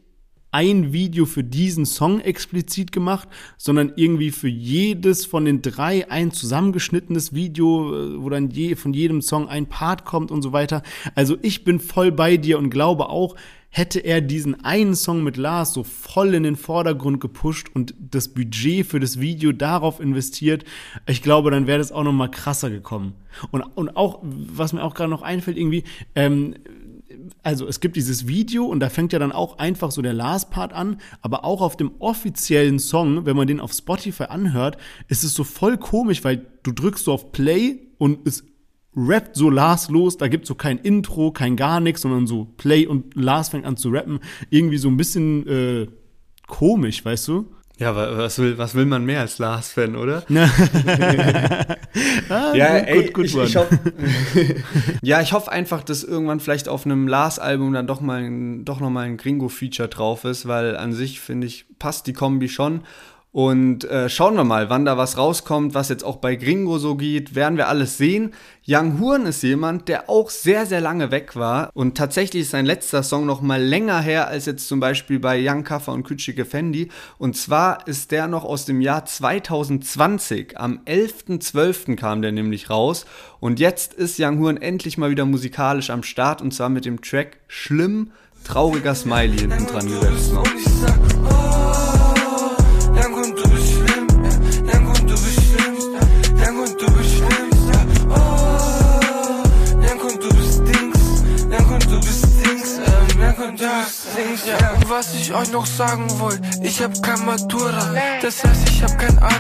ein Video für diesen Song explizit gemacht, sondern irgendwie für jedes von den drei ein zusammengeschnittenes Video, wo dann je, von jedem Song ein Part kommt und so weiter. Also ich bin voll bei dir und glaube auch, hätte er diesen einen Song mit Lars so voll in den Vordergrund gepusht und das Budget für das Video darauf investiert, ich glaube, dann wäre das auch nochmal krasser gekommen. Und, und auch, was mir auch gerade noch einfällt, irgendwie, ähm, also es gibt dieses Video und da fängt ja dann auch einfach so der Lars-Part an, aber auch auf dem offiziellen Song, wenn man den auf Spotify anhört, ist es so voll komisch, weil du drückst so auf Play und es rappt so Lars los, da gibt's so kein Intro, kein gar nichts, sondern so Play und Lars fängt an zu rappen. Irgendwie so ein bisschen äh, komisch, weißt du? Ja, was will, was will man mehr als Lars-Fan, oder? ah, ja, gut, ey, gut, gut, ich, ich hoff, ja, ich hoffe einfach, dass irgendwann vielleicht auf einem Lars-Album dann doch mal ein, doch nochmal ein Gringo-Feature drauf ist, weil an sich, finde ich, passt die Kombi schon. Und äh, schauen wir mal, wann da was rauskommt, was jetzt auch bei Gringo so geht, werden wir alles sehen. Yung Hurn ist jemand, der auch sehr, sehr lange weg war und tatsächlich ist sein letzter Song noch mal länger her als jetzt zum Beispiel bei Young Kaffer und Küçük Efendi. Und zwar ist der noch aus dem Jahr zwanzig zwanzig, am elfter zwölfter kam der nämlich raus und jetzt ist Yung Hurn endlich mal wieder musikalisch am Start und zwar mit dem Track Schlimm, trauriger Smiley hinten dran gesetzt noch. Was ich euch noch sagen wollte, ich hab kein Matura, das heißt ich hab kein Abi,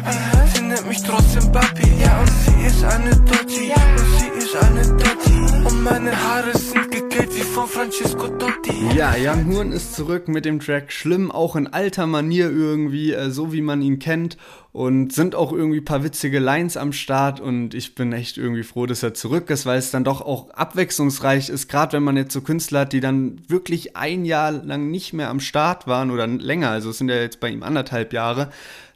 sie nennt mich trotzdem Papi, ja und sie ist eine Dotti, und sie ist eine Dotti, und meine Haare sind gegelt wie von Francesco Totti. Ja, Yung Hurn ist zurück mit dem Track Schlimm, auch in alter Manier irgendwie, so wie man ihn kennt. Und sind auch irgendwie ein paar witzige Lines am Start und ich bin echt irgendwie froh, dass er zurück ist, weil es dann doch auch abwechslungsreich ist, gerade wenn man jetzt so Künstler hat, die dann wirklich ein Jahr lang nicht mehr am Start waren oder länger, also es sind ja jetzt bei ihm anderthalb Jahre,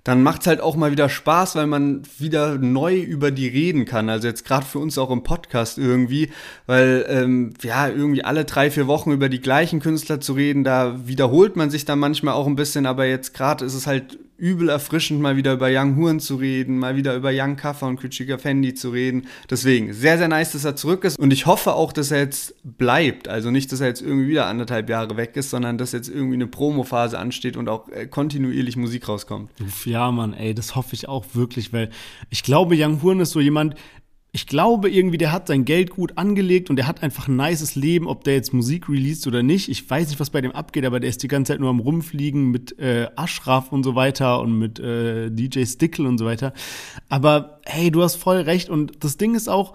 dann macht's halt auch mal wieder Spaß, weil man wieder neu über die reden kann, also jetzt gerade für uns auch im Podcast irgendwie, weil ähm, ja irgendwie alle drei, vier Wochen über die gleichen Künstler zu reden, da wiederholt man sich dann manchmal auch ein bisschen, aber jetzt gerade ist es halt übel erfrischend, mal wieder über Yung Hurn zu reden, mal wieder über Young Kaffer und Küçük Efendi zu reden. Deswegen, sehr, sehr nice, dass er zurück ist. Und ich hoffe auch, dass er jetzt bleibt. Also nicht, dass er jetzt irgendwie wieder anderthalb Jahre weg ist, sondern dass jetzt irgendwie eine Promo-Phase ansteht und auch kontinuierlich Musik rauskommt. Ja, Mann, ey, das hoffe ich auch wirklich, weil ich glaube, Yung Hurn ist so jemand, ich glaube irgendwie, der hat sein Geld gut angelegt und der hat einfach ein nices Leben, ob der jetzt Musik released oder nicht. Ich weiß nicht, was bei dem abgeht, aber der ist die ganze Zeit nur am Rumfliegen mit äh, Ashraf und so weiter und mit äh, D J Stickl und so weiter. Aber hey, du hast voll recht und das Ding ist auch,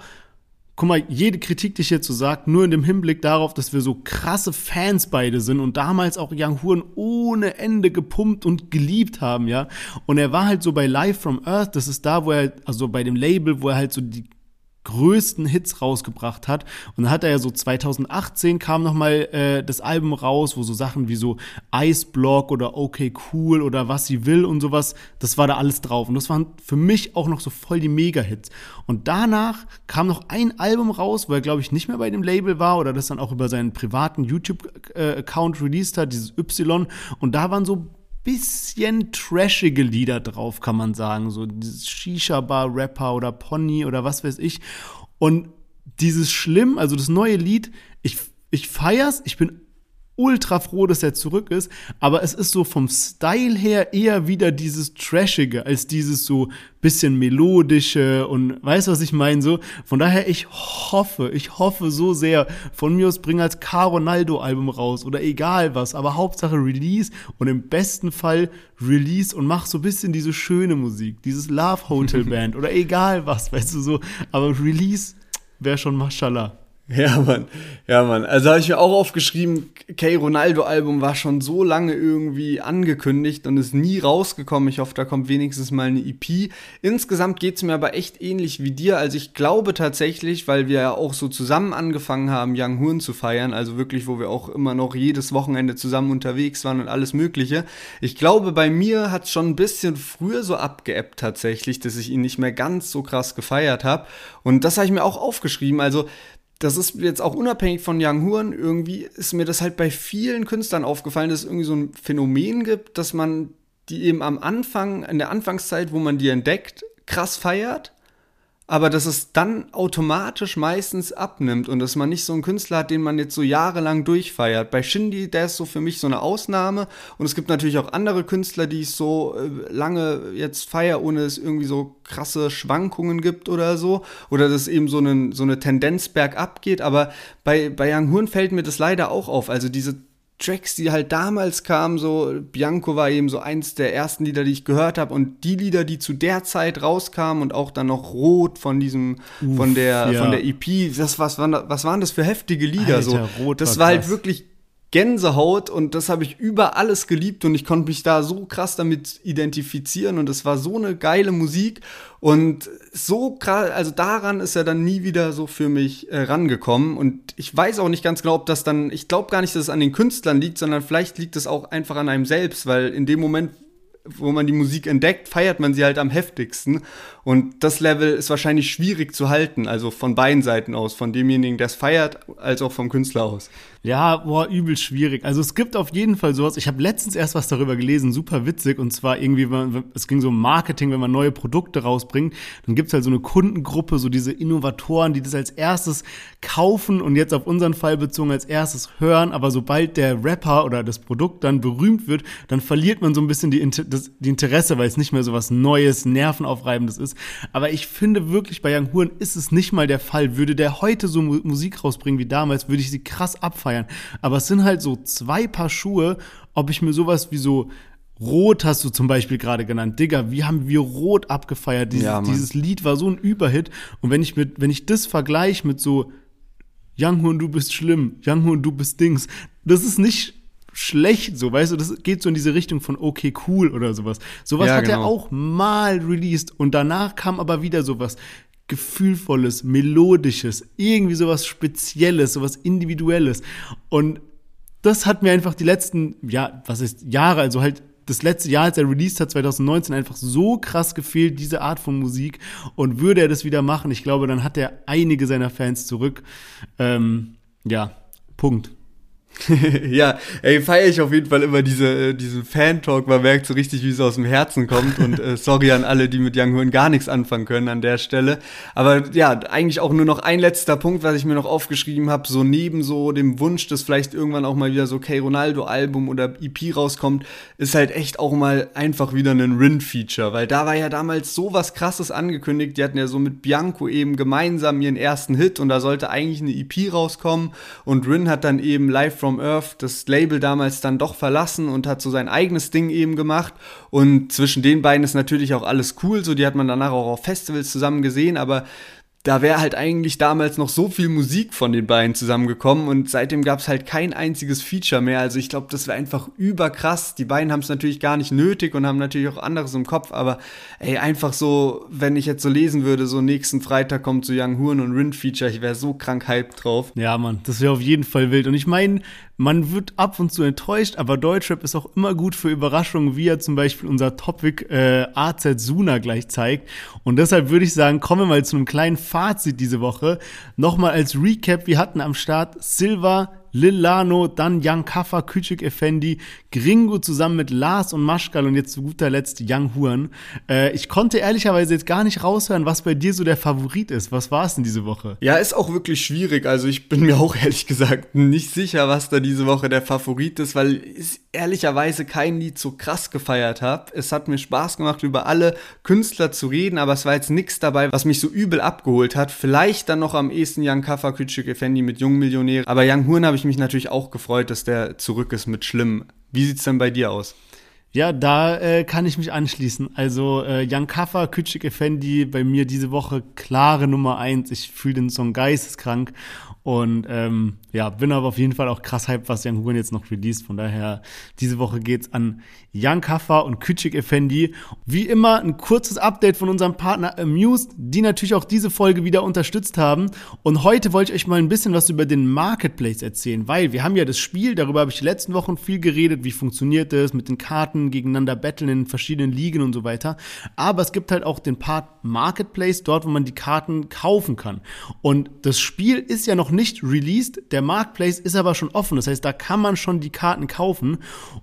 guck mal, jede Kritik, die ich jetzt so sage, nur in dem Hinblick darauf, dass wir so krasse Fans beide sind und damals auch Yung Hurn ohne Ende gepumpt und geliebt haben, ja. Und er war halt so bei Live from Earth, das ist da, wo er, also bei dem Label, wo er halt so die größten Hits rausgebracht hat. Und dann hat er ja so zwanzig achtzehn kam nochmal äh, das Album raus, wo so Sachen wie so Iceblock oder Okay Cool oder Was sie will und sowas, das war da alles drauf. Und das waren für mich auch noch so voll die Mega-Hits. Und danach kam noch ein Album raus, wo er, glaube ich, nicht mehr bei dem Label war oder das dann auch über seinen privaten YouTube-Account released hat, dieses Y. Und da waren so bisschen trashige Lieder drauf, kann man sagen. So dieses Shisha-Bar-Rapper oder Pony oder was weiß ich. Und dieses Schlimm, also das neue Lied, ich, ich feier's, ich bin ultra froh, dass er zurück ist, aber es ist so vom Style her eher wieder dieses Trashige, als dieses so bisschen melodische und weißt du, was ich meine? So, von daher, ich hoffe, ich hoffe so sehr, von mir aus bring als K-Ronaldo-Album raus oder egal was, aber Hauptsache Release und im besten Fall Release und mach so ein bisschen diese schöne Musik, dieses Love Hotel Band oder egal was, weißt du so, aber Release wäre schon Maschallah. Ja, Mann. Ja, Mann. Also habe ich mir auch aufgeschrieben, K-Ronaldo-Album war schon so lange irgendwie angekündigt und ist nie rausgekommen. Ich hoffe, da kommt wenigstens mal eine E P. Insgesamt geht es mir aber echt ähnlich wie dir. Also ich glaube tatsächlich, weil wir ja auch so zusammen angefangen haben, Yung Hurn zu feiern, also wirklich, wo wir auch immer noch jedes Wochenende zusammen unterwegs waren und alles Mögliche. Ich glaube, bei mir hat es schon ein bisschen früher so abgeebbt tatsächlich, dass ich ihn nicht mehr ganz so krass gefeiert habe. Und das habe ich mir auch aufgeschrieben. Also das ist jetzt auch unabhängig von Yung Hurn, irgendwie ist mir das halt bei vielen Künstlern aufgefallen, dass es irgendwie so ein Phänomen gibt, dass man die eben am Anfang, in der Anfangszeit, wo man die entdeckt, krass feiert, aber dass es dann automatisch meistens abnimmt und dass man nicht so einen Künstler hat, den man jetzt so jahrelang durchfeiert. Bei Shindy, der ist so für mich so eine Ausnahme und es gibt natürlich auch andere Künstler, die ich so lange jetzt feiere, ohne es irgendwie so krasse Schwankungen gibt oder so oder dass eben so, einen, so eine Tendenz bergab geht, aber bei, bei Yung Hurn fällt mir das leider auch auf, also diese Tracks, die halt damals kamen, so Bianco war eben so eins der ersten Lieder, die ich gehört habe und die Lieder, die zu der Zeit rauskamen und auch dann noch Rot von diesem, Uff, von der, ja. von der E P, das, was, was waren das für heftige Lieder, Alter, so, Rot das war, war halt wirklich Gänsehaut und das habe ich über alles geliebt und ich konnte mich da so krass damit identifizieren und es war so eine geile Musik und so krass, also daran ist er dann nie wieder so für mich äh, rangekommen und ich weiß auch nicht ganz genau, ob das dann, ich glaube gar nicht, dass es an den Künstlern liegt, sondern vielleicht liegt es auch einfach an einem selbst, weil in dem Moment, wo man die Musik entdeckt, feiert man sie halt am heftigsten und das Level ist wahrscheinlich schwierig zu halten, also von beiden Seiten aus, von demjenigen, der es feiert, als auch vom Künstler aus. Ja, boah, übel schwierig. Also es gibt auf jeden Fall sowas, ich habe letztens erst was darüber gelesen, super witzig, und zwar irgendwie, es ging so um Marketing, wenn man neue Produkte rausbringt, dann gibt es halt so eine Kundengruppe, so diese Innovatoren, die das als erstes kaufen und jetzt auf unseren Fall bezogen als erstes hören, aber sobald der Rapper oder das Produkt dann berühmt wird, dann verliert man so ein bisschen die Inter- Das, die Interesse, weil es nicht mehr so was Neues, Nervenaufreibendes ist. Aber ich finde wirklich, bei Yung Hurn ist es nicht mal der Fall. Würde der heute so mu- Musik rausbringen wie damals, würde ich sie krass abfeiern. Aber es sind halt so zwei Paar Schuhe, ob ich mir sowas wie so Rot hast du zum Beispiel gerade genannt. Digga, wie haben wir Rot abgefeiert? Dieses, ja, dieses Lied war so ein Überhit. Und wenn ich, mit, wenn ich das vergleiche mit so Yung Hurn, du bist schlimm, Yung Hurn, du bist Dings, das ist nicht schlecht, so, weißt du, das geht so in diese Richtung von okay, cool oder sowas. Sowas ja, hat genau. er auch mal released und danach kam aber wieder sowas Gefühlvolles, Melodisches, irgendwie sowas Spezielles, sowas Individuelles und das hat mir einfach die letzten, ja, was ist, Jahre, also halt das letzte Jahr, als er released hat, zwanzig neunzehn, einfach so krass gefehlt, diese Art von Musik und würde er das wieder machen, ich glaube, dann hat er einige seiner Fans zurück. Ähm, ja, Punkt. Ja, ey, feiere ich auf jeden Fall immer diese, diesen Fan-Talk, man merkt so richtig, wie es aus dem Herzen kommt und äh, sorry an alle, die mit Yung Hurn gar nichts anfangen können an der Stelle, aber ja, eigentlich auch nur noch ein letzter Punkt, was ich mir noch aufgeschrieben habe, so neben so dem Wunsch, dass vielleicht irgendwann auch mal wieder so K-Ronaldo-Album oder E P rauskommt, ist halt echt auch mal einfach wieder ein Rin-Feature, weil da war ja damals so was Krasses angekündigt, die hatten ja so mit Bianco eben gemeinsam ihren ersten Hit und da sollte eigentlich eine E P rauskommen und Rin hat dann eben Live from Earth, das Label damals dann doch verlassen und hat so sein eigenes Ding eben gemacht und zwischen den beiden ist natürlich auch alles cool, so die hat man danach auch auf Festivals zusammen gesehen, aber da wäre halt eigentlich damals noch so viel Musik von den beiden zusammengekommen und seitdem gab es halt kein einziges Feature mehr, also ich glaube, das wäre einfach überkrass, die beiden haben es natürlich gar nicht nötig und haben natürlich auch anderes im Kopf, aber ey, einfach so, wenn ich jetzt so lesen würde, so nächsten Freitag kommt so Yung Hurn und Rin-Feature, ich wäre so krank hyped drauf. Ja, Mann, das wäre auf jeden Fall wild und ich meine, man wird ab und zu enttäuscht, aber Deutschrap ist auch immer gut für Überraschungen, wie ja zum Beispiel unser Topic äh, A Z Suna gleich zeigt. Und deshalb würde ich sagen, kommen wir mal zu einem kleinen Fazit diese Woche. Nochmal als Recap, wir hatten am Start Silver, Lelano, dann Young Kaffer, Küçük Efendi, Gringo zusammen mit Lars und Maschkal und jetzt zu guter Letzt Yung Hurn. Äh, ich konnte ehrlicherweise jetzt gar nicht raushören, was bei dir so der Favorit ist. Was war es denn diese Woche? Ja, ist auch wirklich schwierig. Also ich bin mir auch ehrlich gesagt nicht sicher, was da diese Woche der Favorit ist, weil ich ehrlicherweise kein Lied so krass gefeiert habe. Es hat mir Spaß gemacht, über alle Künstler zu reden, aber es war jetzt nichts dabei, was mich so übel abgeholt hat. Vielleicht dann noch am ehesten Young Kaffer, Küçük Efendi mit Jungen Millionären. Aber Yung Hurn habe ich mich natürlich auch gefreut, dass der zurück ist mit Schlimm. Wie sieht's denn bei dir aus? Ja, da äh, kann ich mich anschließen. Also äh, Young Kaffer, Küçük Efendi, bei mir diese Woche klare Nummer eins. Ich fühle den Song geisteskrank und ähm, ja, bin aber auf jeden Fall auch krass hyped, was Yung Hurn jetzt noch released. Von daher, diese Woche geht's an Young Kaffer und Küçük Efendi. Wie immer ein kurzes Update von unserem Partner Amused, die natürlich auch diese Folge wieder unterstützt haben. Und heute wollte ich euch mal ein bisschen was über den Marketplace erzählen, weil wir haben ja das Spiel, darüber habe ich die letzten Wochen viel geredet, wie funktioniert das mit den Karten, gegeneinander battlen in verschiedenen Ligen und so weiter. Aber es gibt halt auch den Part Marketplace, dort, wo man die Karten kaufen kann. Und das Spiel ist ja noch nicht released, der Marketplace ist aber schon offen. Das heißt, da kann man schon die Karten kaufen.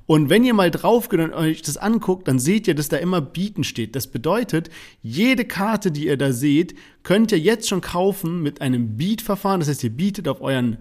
Und wenn ihr mal drauf geht und euch das anguckt, dann seht ihr, dass da immer Bieten steht. Das bedeutet, jede Karte, die ihr da seht, könnt ihr jetzt schon kaufen mit einem Beat-Verfahren. Das heißt, ihr bietet auf euren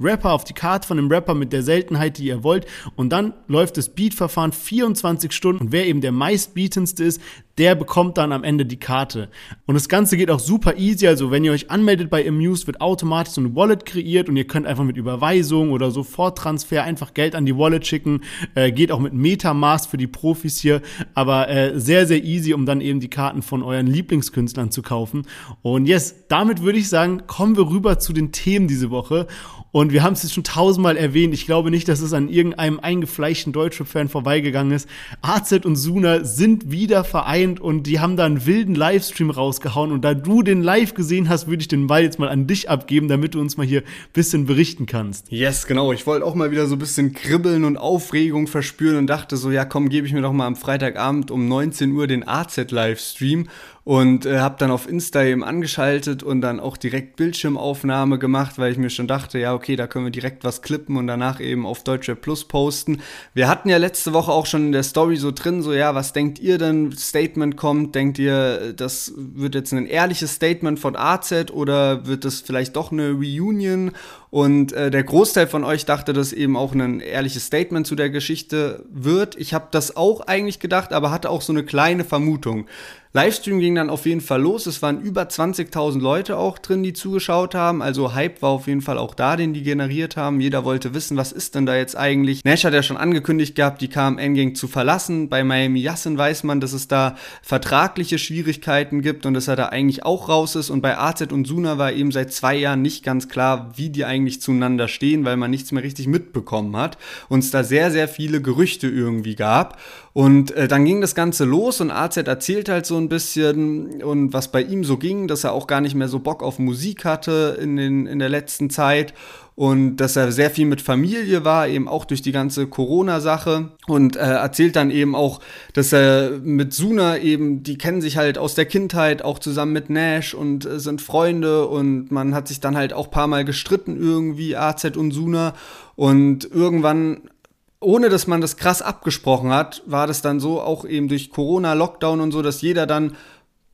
Rapper, auf die Karte von dem Rapper mit der Seltenheit, die ihr wollt. Und dann läuft das Beat-Verfahren vierundzwanzig Stunden. Und wer eben der meistbietendste ist, der bekommt dann am Ende die Karte. Und das Ganze geht auch super easy. Also wenn ihr euch anmeldet bei Amused, wird automatisch so eine Wallet kreiert und ihr könnt einfach mit Überweisung oder Soforttransfer einfach Geld an die Wallet schicken. Äh, geht auch mit Metamask für die Profis hier. Aber äh, sehr, sehr easy, um dann eben die Karten von euren Lieblingskünstlern zu kaufen. Und yes, damit würde ich sagen, kommen wir rüber zu den Themen diese Woche. Und wir haben es jetzt schon tausendmal erwähnt. Ich glaube nicht, dass es an irgendeinem eingefleischten Deutschrap-Fan vorbeigegangen ist. A Z und Suna sind wieder vereint und die haben da einen wilden Livestream rausgehauen. Und da du den live gesehen hast, würde ich den Ball jetzt mal an dich abgeben, damit du uns mal hier ein bisschen berichten kannst. Yes, genau. Ich wollte auch mal wieder so ein bisschen kribbeln und Aufregung verspüren und dachte so, ja komm, gebe ich mir doch mal am Freitagabend um neunzehn Uhr den A Z-Livestream. Und äh, habe dann auf Insta eben angeschaltet und dann auch direkt Bildschirmaufnahme gemacht, weil ich mir schon dachte, ja okay, da können wir direkt was klippen und danach eben auf Deutschrap Plus posten. Wir hatten ja letzte Woche auch schon in der Story so drin, so ja, was denkt ihr denn, Statement kommt, denkt ihr, das wird jetzt ein ehrliches Statement von A Z oder wird das vielleicht doch eine Reunion? Und äh, der Großteil von euch dachte, dass eben auch ein ehrliches Statement zu der Geschichte wird. Ich habe das auch eigentlich gedacht, aber hatte auch so eine kleine Vermutung. Livestream ging dann auf jeden Fall los, es waren über zwanzigtausend Leute auch drin, die zugeschaut haben, also Hype war auf jeden Fall auch da, den die generiert haben, jeder wollte wissen, was ist denn da jetzt eigentlich. Nash hat ja schon angekündigt gehabt, die K M N-Gang zu verlassen, bei Miami Yassin weiß man, dass es da vertragliche Schwierigkeiten gibt und dass er da eigentlich auch raus ist und bei A Z und Suna war eben seit zwei Jahren nicht ganz klar, wie die eigentlich zueinander stehen, weil man nichts mehr richtig mitbekommen hat und es da sehr, sehr viele Gerüchte irgendwie gab. Und äh, dann ging das Ganze los und A Z erzählt halt so ein bisschen und was bei ihm so ging, dass er auch gar nicht mehr so Bock auf Musik hatte in, den, in der letzten Zeit und dass er sehr viel mit Familie war, eben auch durch die ganze Corona-Sache und äh, erzählt dann eben auch, dass er mit Suna eben, die kennen sich halt aus der Kindheit, auch zusammen mit Nash und äh, sind Freunde und man hat sich dann halt auch ein paar Mal gestritten irgendwie, A Z und Suna und irgendwann, ohne dass man das krass abgesprochen hat, war das dann so, auch eben durch Corona, Lockdown und so, dass jeder dann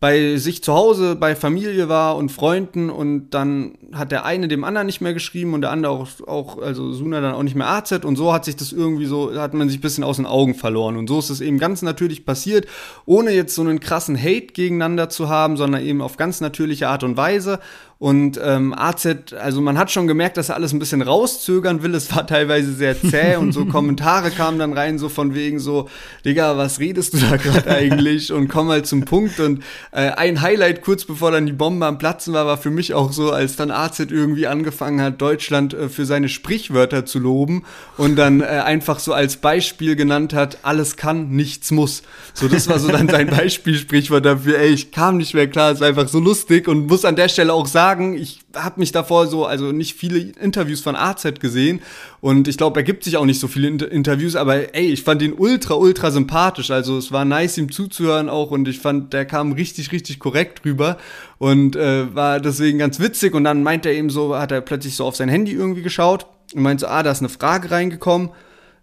bei sich zu Hause, bei Familie war und Freunden und dann hat der eine dem anderen nicht mehr geschrieben und der andere auch, auch also Suna dann auch nicht mehr A Z und so hat sich das irgendwie so, hat man sich ein bisschen aus den Augen verloren und so ist es eben ganz natürlich passiert, ohne jetzt so einen krassen Hate gegeneinander zu haben, sondern eben auf ganz natürliche Art und Weise. Und ähm, A Z, also man hat schon gemerkt, dass er alles ein bisschen rauszögern will, es war teilweise sehr zäh und so Kommentare kamen dann rein, so von wegen so, Digga, was redest du da gerade eigentlich und komm halt zum Punkt und äh, ein Highlight kurz bevor dann die Bombe am Platzen war, war für mich auch so, als dann A Z irgendwie angefangen hat, Deutschland äh, für seine Sprichwörter zu loben und dann äh, einfach so als Beispiel genannt hat, alles kann, nichts muss. So, das war so dann sein Beispielsprichwort dafür, ey, ich kam nicht mehr klar, es war einfach so lustig und muss an der Stelle auch sagen, ich habe mich davor so, also nicht viele Interviews von A Z gesehen und ich glaube, er gibt sich auch nicht so viele Inter- Interviews, aber ey, ich fand ihn ultra, ultra sympathisch, also es war nice, ihm zuzuhören auch und ich fand, der kam richtig, richtig korrekt rüber und äh, war deswegen ganz witzig und dann meint er eben so, hat er plötzlich so auf sein Handy irgendwie geschaut und meint so, ah, da ist eine Frage reingekommen.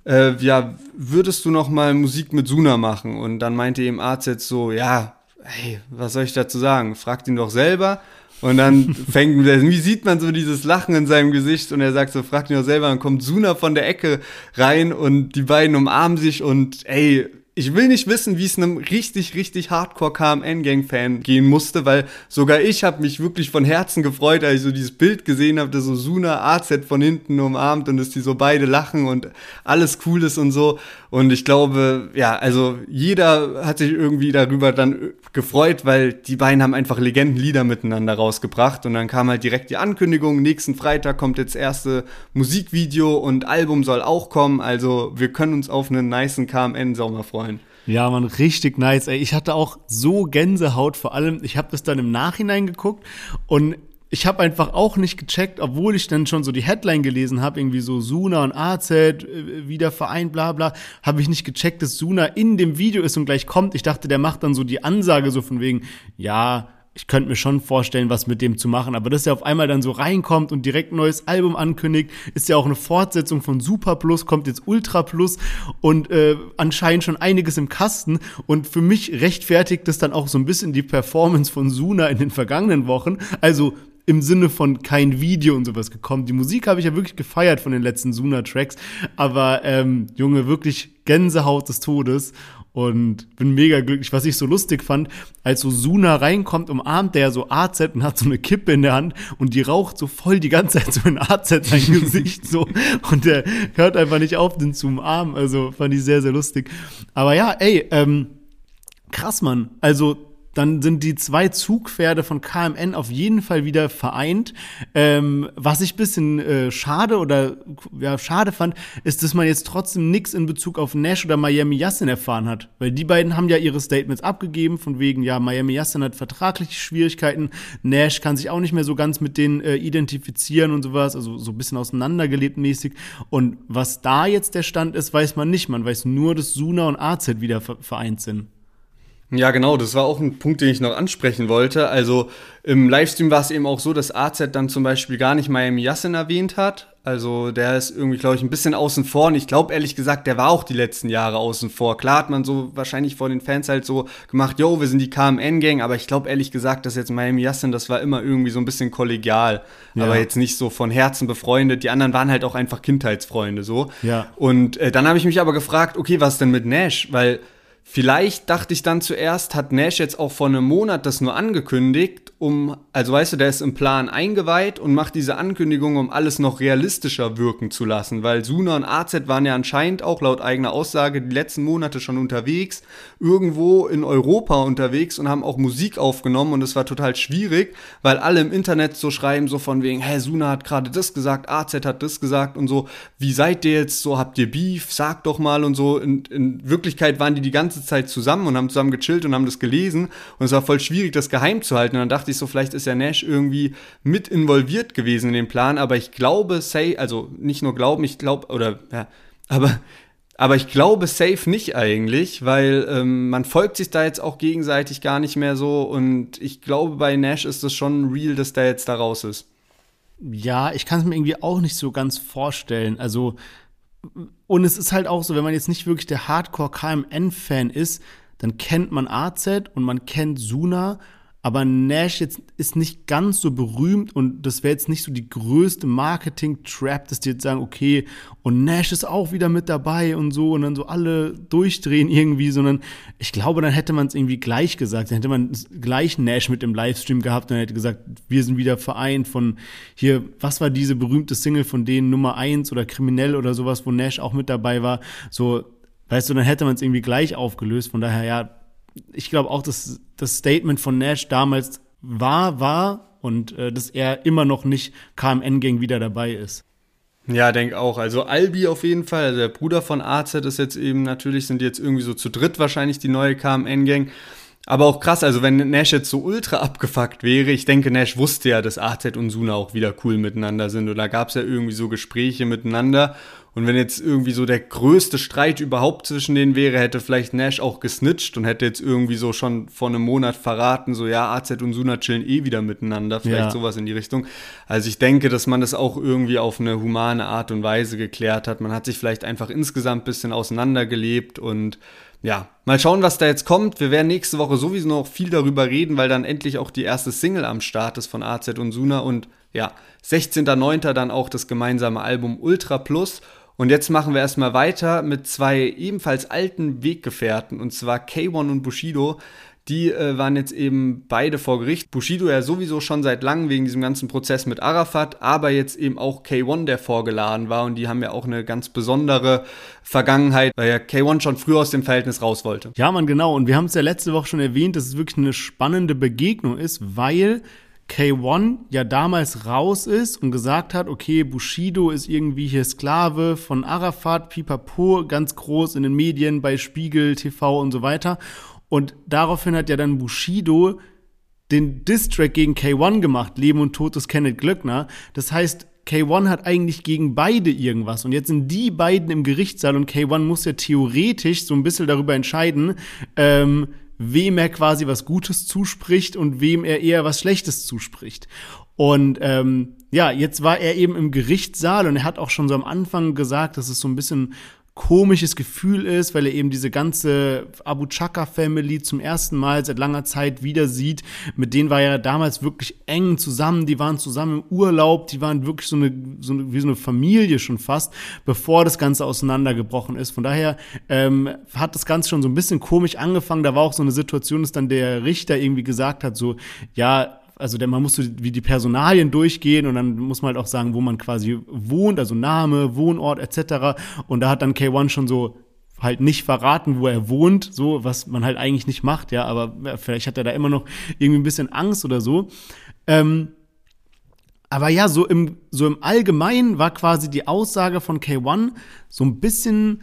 Äh, ja, würdest du noch mal Musik mit Suna machen? Und dann meinte eben A Z so, ja, hey, was soll ich dazu sagen? Fragt ihn doch selber. Und dann fängt, wie sieht man so dieses Lachen in seinem Gesicht und er sagt so, fragt ihn doch selber, dann kommt Suna von der Ecke rein und die beiden umarmen sich und ey, ich will nicht wissen, wie es einem richtig, richtig Hardcore-K M N-Gang-Fan gehen musste, weil sogar ich habe mich wirklich von Herzen gefreut, als ich so dieses Bild gesehen habe, dass so Suna A Z von hinten umarmt und dass die so beide lachen und alles cool ist und so. Und ich glaube, ja, also jeder hat sich irgendwie darüber dann gefreut, weil die beiden haben einfach Legendenlieder miteinander rausgebracht. Und dann kam halt direkt die Ankündigung, nächsten Freitag kommt jetzt erste Musikvideo und Album soll auch kommen. Also wir können uns auf einen nicen K M N-Sommer freuen. Ja, man, richtig nice. Ey, ich hatte auch so Gänsehaut, vor allem, ich habe das dann im Nachhinein geguckt und ich habe einfach auch nicht gecheckt, obwohl ich dann schon so die Headline gelesen habe, irgendwie so Suna und A Z, wieder Verein, bla bla, habe ich nicht gecheckt, dass Suna in dem Video ist und gleich kommt. Ich dachte, der macht dann so die Ansage so von wegen, ja, ich könnte mir schon vorstellen, was mit dem zu machen, aber dass er auf einmal dann so reinkommt und direkt ein neues Album ankündigt, ist ja auch eine Fortsetzung von Super Plus, kommt jetzt Ultra Plus und äh, anscheinend schon einiges im Kasten. Und für mich rechtfertigt das dann auch so ein bisschen die Performance von Suna in den vergangenen Wochen, also im Sinne von kein Video und sowas gekommen. Die Musik habe ich ja wirklich gefeiert von den letzten Suna-Tracks, aber ähm, Junge, wirklich Gänsehaut des Todes und bin mega glücklich. Was ich so lustig fand, als so Suna reinkommt, umarmt der so A Z und hat so eine Kippe in der Hand und die raucht so voll die ganze Zeit so in A Z sein Gesicht so und der hört einfach nicht auf, den zu umarmen. Also fand ich sehr, sehr lustig. Aber ja, ey, ähm, krass, Mann. Also dann sind die zwei Zugpferde von K M N auf jeden Fall wieder vereint. Ähm, was ich ein bisschen äh, schade oder ja, schade fand, ist, dass man jetzt trotzdem nichts in Bezug auf Nash oder Miami Yassin erfahren hat. Weil die beiden haben ja ihre Statements abgegeben, von wegen, ja, Miami Yassin hat vertragliche Schwierigkeiten, Nash kann sich auch nicht mehr so ganz mit denen äh, identifizieren und sowas, also so ein bisschen auseinandergelebt mäßig. Und was da jetzt der Stand ist, weiß man nicht. Man weiß nur, dass Suna und A Z wieder vereint sind. Ja, genau, das war auch ein Punkt, den ich noch ansprechen wollte. Also im Livestream war es eben auch so, dass A Z dann zum Beispiel gar nicht Miami Yassin erwähnt hat. Also der ist irgendwie, glaube ich, ein bisschen außen vor. Und ich glaube, ehrlich gesagt, der war auch die letzten Jahre außen vor. Klar hat man so wahrscheinlich vor den Fans halt so gemacht, yo, wir sind die K M N-Gang. Aber ich glaube, ehrlich gesagt, dass jetzt Miami Yassin, das war immer irgendwie so ein bisschen kollegial. Ja. Aber jetzt nicht so von Herzen befreundet. Die anderen waren halt auch einfach Kindheitsfreunde so. Ja. Und äh, dann habe ich mich aber gefragt, okay, was denn mit Nash? Weil vielleicht dachte ich dann zuerst, hat Nash jetzt auch vor einem Monat das nur angekündigt, um, also weißt du, der ist im Plan eingeweiht und macht diese Ankündigung, um alles noch realistischer wirken zu lassen, weil Suna und A Z waren ja anscheinend auch laut eigener Aussage die letzten Monate schon unterwegs, irgendwo in Europa unterwegs und haben auch Musik aufgenommen und es war total schwierig, weil alle im Internet so schreiben, so von wegen, hey, Suna hat gerade das gesagt, A Z hat das gesagt und so, wie seid ihr jetzt, so habt ihr Beef, sagt doch mal und so, in, in Wirklichkeit waren die die ganze Zeit zusammen und haben zusammen gechillt und haben das gelesen und es war voll schwierig, das geheim zu halten und dann dachte ich so, vielleicht ist ja Nash irgendwie mit involviert gewesen in den Plan, aber ich glaube, safe, also nicht nur glauben, ich glaube, oder, ja, aber aber ich glaube safe nicht eigentlich, weil ähm, man folgt sich da jetzt auch gegenseitig gar nicht mehr so und ich glaube, bei Nash ist es schon real, dass der jetzt da raus ist. Ja, ich kann es mir irgendwie auch nicht so ganz vorstellen, also und es ist halt auch so, wenn man jetzt nicht wirklich der Hardcore-K M N-Fan ist, dann kennt man A Z und man kennt Suna, aber Nash jetzt ist nicht ganz so berühmt und das wäre jetzt nicht so die größte Marketing-Trap, dass die jetzt sagen, okay, und Nash ist auch wieder mit dabei und so und dann so alle durchdrehen irgendwie, sondern ich glaube, dann hätte man es irgendwie gleich gesagt, dann hätte man gleich Nash mit im Livestream gehabt und hätte gesagt, wir sind wieder vereint von hier, was war diese berühmte Single von denen, Nummer eins oder Kriminell oder sowas, wo Nash auch mit dabei war, so, weißt du, dann hätte man es irgendwie gleich aufgelöst, von daher, ja, ich glaube auch, dass das Statement von Nash damals war, war und äh, dass er immer noch nicht K M N-Gang wieder dabei ist. Ja, denke auch. Also Albi auf jeden Fall, also der Bruder von A Z ist jetzt eben natürlich, sind die jetzt irgendwie so zu dritt wahrscheinlich die neue K M N-Gang. Aber auch krass, also wenn Nash jetzt so ultra abgefuckt wäre, ich denke, Nash wusste ja, dass A Z und Suna auch wieder cool miteinander sind. Oder gab es ja irgendwie so Gespräche miteinander. Und wenn jetzt irgendwie so der größte Streit überhaupt zwischen denen wäre, hätte vielleicht Nash auch gesnitcht und hätte jetzt irgendwie so schon vor einem Monat verraten, so ja, A Z und Suna chillen eh wieder miteinander, vielleicht ja. Sowas in die Richtung. Also ich denke, dass man das auch irgendwie auf eine humane Art und Weise geklärt hat. Man hat sich vielleicht einfach insgesamt ein bisschen auseinandergelebt und ja, mal schauen, was da jetzt kommt. Wir werden nächste Woche sowieso noch viel darüber reden, weil dann endlich auch die erste Single am Start ist von A Z und Suna und ja, sechzehnter neunter dann auch das gemeinsame Album Ultra Plus. Und jetzt machen wir erstmal weiter mit zwei ebenfalls alten Weggefährten und zwar K eins und Bushido. Die äh, waren jetzt eben beide vor Gericht. Bushido ja sowieso schon seit langem wegen diesem ganzen Prozess mit Arafat, aber jetzt eben auch K eins, der vorgeladen war. Und die haben ja auch eine ganz besondere Vergangenheit, weil ja K eins schon früh aus dem Verhältnis raus wollte. Ja, Mann, genau. Und wir haben es ja letzte Woche schon erwähnt, dass es wirklich eine spannende Begegnung ist, weil K eins ja damals raus ist und gesagt hat, okay, Bushido ist irgendwie hier Sklave von Arafat, Pipapo, ganz groß in den Medien, bei Spiegel, T V und so weiter. Und daraufhin hat ja dann Bushido den Diss-Track gegen K eins gemacht, Leben und Tod des Kenneth Glöckner. Das heißt, K eins hat eigentlich gegen beide irgendwas. Und jetzt sind die beiden im Gerichtssaal und K eins muss ja theoretisch so ein bisschen darüber entscheiden, ähm, wem er quasi was Gutes zuspricht und wem er eher was Schlechtes zuspricht. Und ähm, ja, jetzt war er eben im Gerichtssaal und er hat auch schon so am Anfang gesagt, dass es so ein bisschen komisches Gefühl ist, weil er eben diese ganze Abu Chaka-Family zum ersten Mal seit langer Zeit wieder sieht. Mit denen war er damals wirklich eng zusammen, die waren zusammen im Urlaub, die waren wirklich so eine, so eine wie so eine Familie schon fast, bevor das Ganze auseinandergebrochen ist. Von daher ähm, hat das Ganze schon so ein bisschen komisch angefangen. Da war auch so eine Situation, dass dann der Richter irgendwie gesagt hat, so, ja, also man muss so wie die Personalien durchgehen und dann muss man halt auch sagen, wo man quasi wohnt, also Name, Wohnort et cetera. Und da hat dann K eins schon so halt nicht verraten, wo er wohnt, so was man halt eigentlich nicht macht, ja, aber vielleicht hat er da immer noch irgendwie ein bisschen Angst oder so. Ähm, aber ja, so im, so im Allgemeinen war quasi die Aussage von K eins so ein bisschen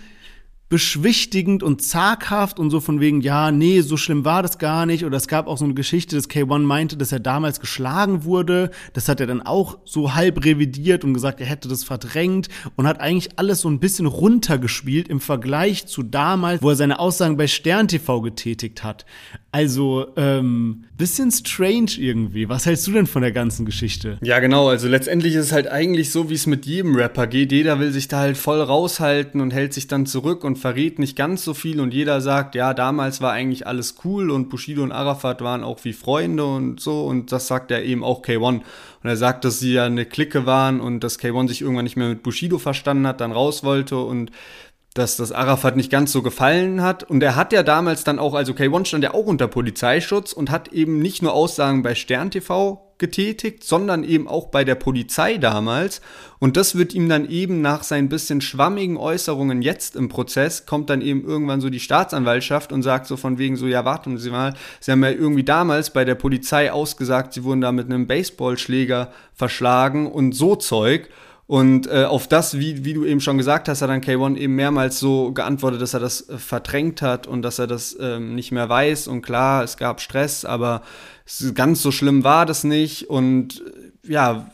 beschwichtigend und zaghaft und so von wegen, ja, nee, so schlimm war das gar nicht. Oder es gab auch so eine Geschichte, dass K eins meinte, dass er damals geschlagen wurde. Das hat er dann auch so halb revidiert und gesagt, er hätte das verdrängt und hat eigentlich alles so ein bisschen runtergespielt im Vergleich zu damals, wo er seine Aussagen bei Stern T V getätigt hat. Also, ähm, bisschen strange irgendwie. Was hältst du denn von der ganzen Geschichte? Ja, genau. Also letztendlich ist es halt eigentlich so, wie es mit jedem Rapper geht. Jeder will sich da halt voll raushalten und hält sich dann zurück und verrät nicht ganz so viel. Und jeder sagt, ja, damals war eigentlich alles cool und Bushido und Arafat waren auch wie Freunde und so. Und das sagt er eben auch K eins. Und er sagt, dass sie ja eine Clique waren und dass K eins sich irgendwann nicht mehr mit Bushido verstanden hat, dann raus wollte und dass das Arafat nicht ganz so gefallen hat. Und er hat ja damals dann auch, also K eins stand ja auch unter Polizeischutz und hat eben nicht nur Aussagen bei Stern T V getätigt, sondern eben auch bei der Polizei damals. Und das wird ihm dann eben nach seinen bisschen schwammigen Äußerungen jetzt im Prozess, kommt dann eben irgendwann so die Staatsanwaltschaft und sagt so von wegen so, ja, warten Sie mal, Sie haben ja irgendwie damals bei der Polizei ausgesagt, Sie wurden da mit einem Baseballschläger verschlagen und so Zeug. Und äh, auf das, wie, wie du eben schon gesagt hast, hat dann K eins eben mehrmals so geantwortet, dass er das äh, verdrängt hat und dass er das ähm, nicht mehr weiß. Und klar, es gab Stress, aber ganz so schlimm war das nicht. Und äh, ja,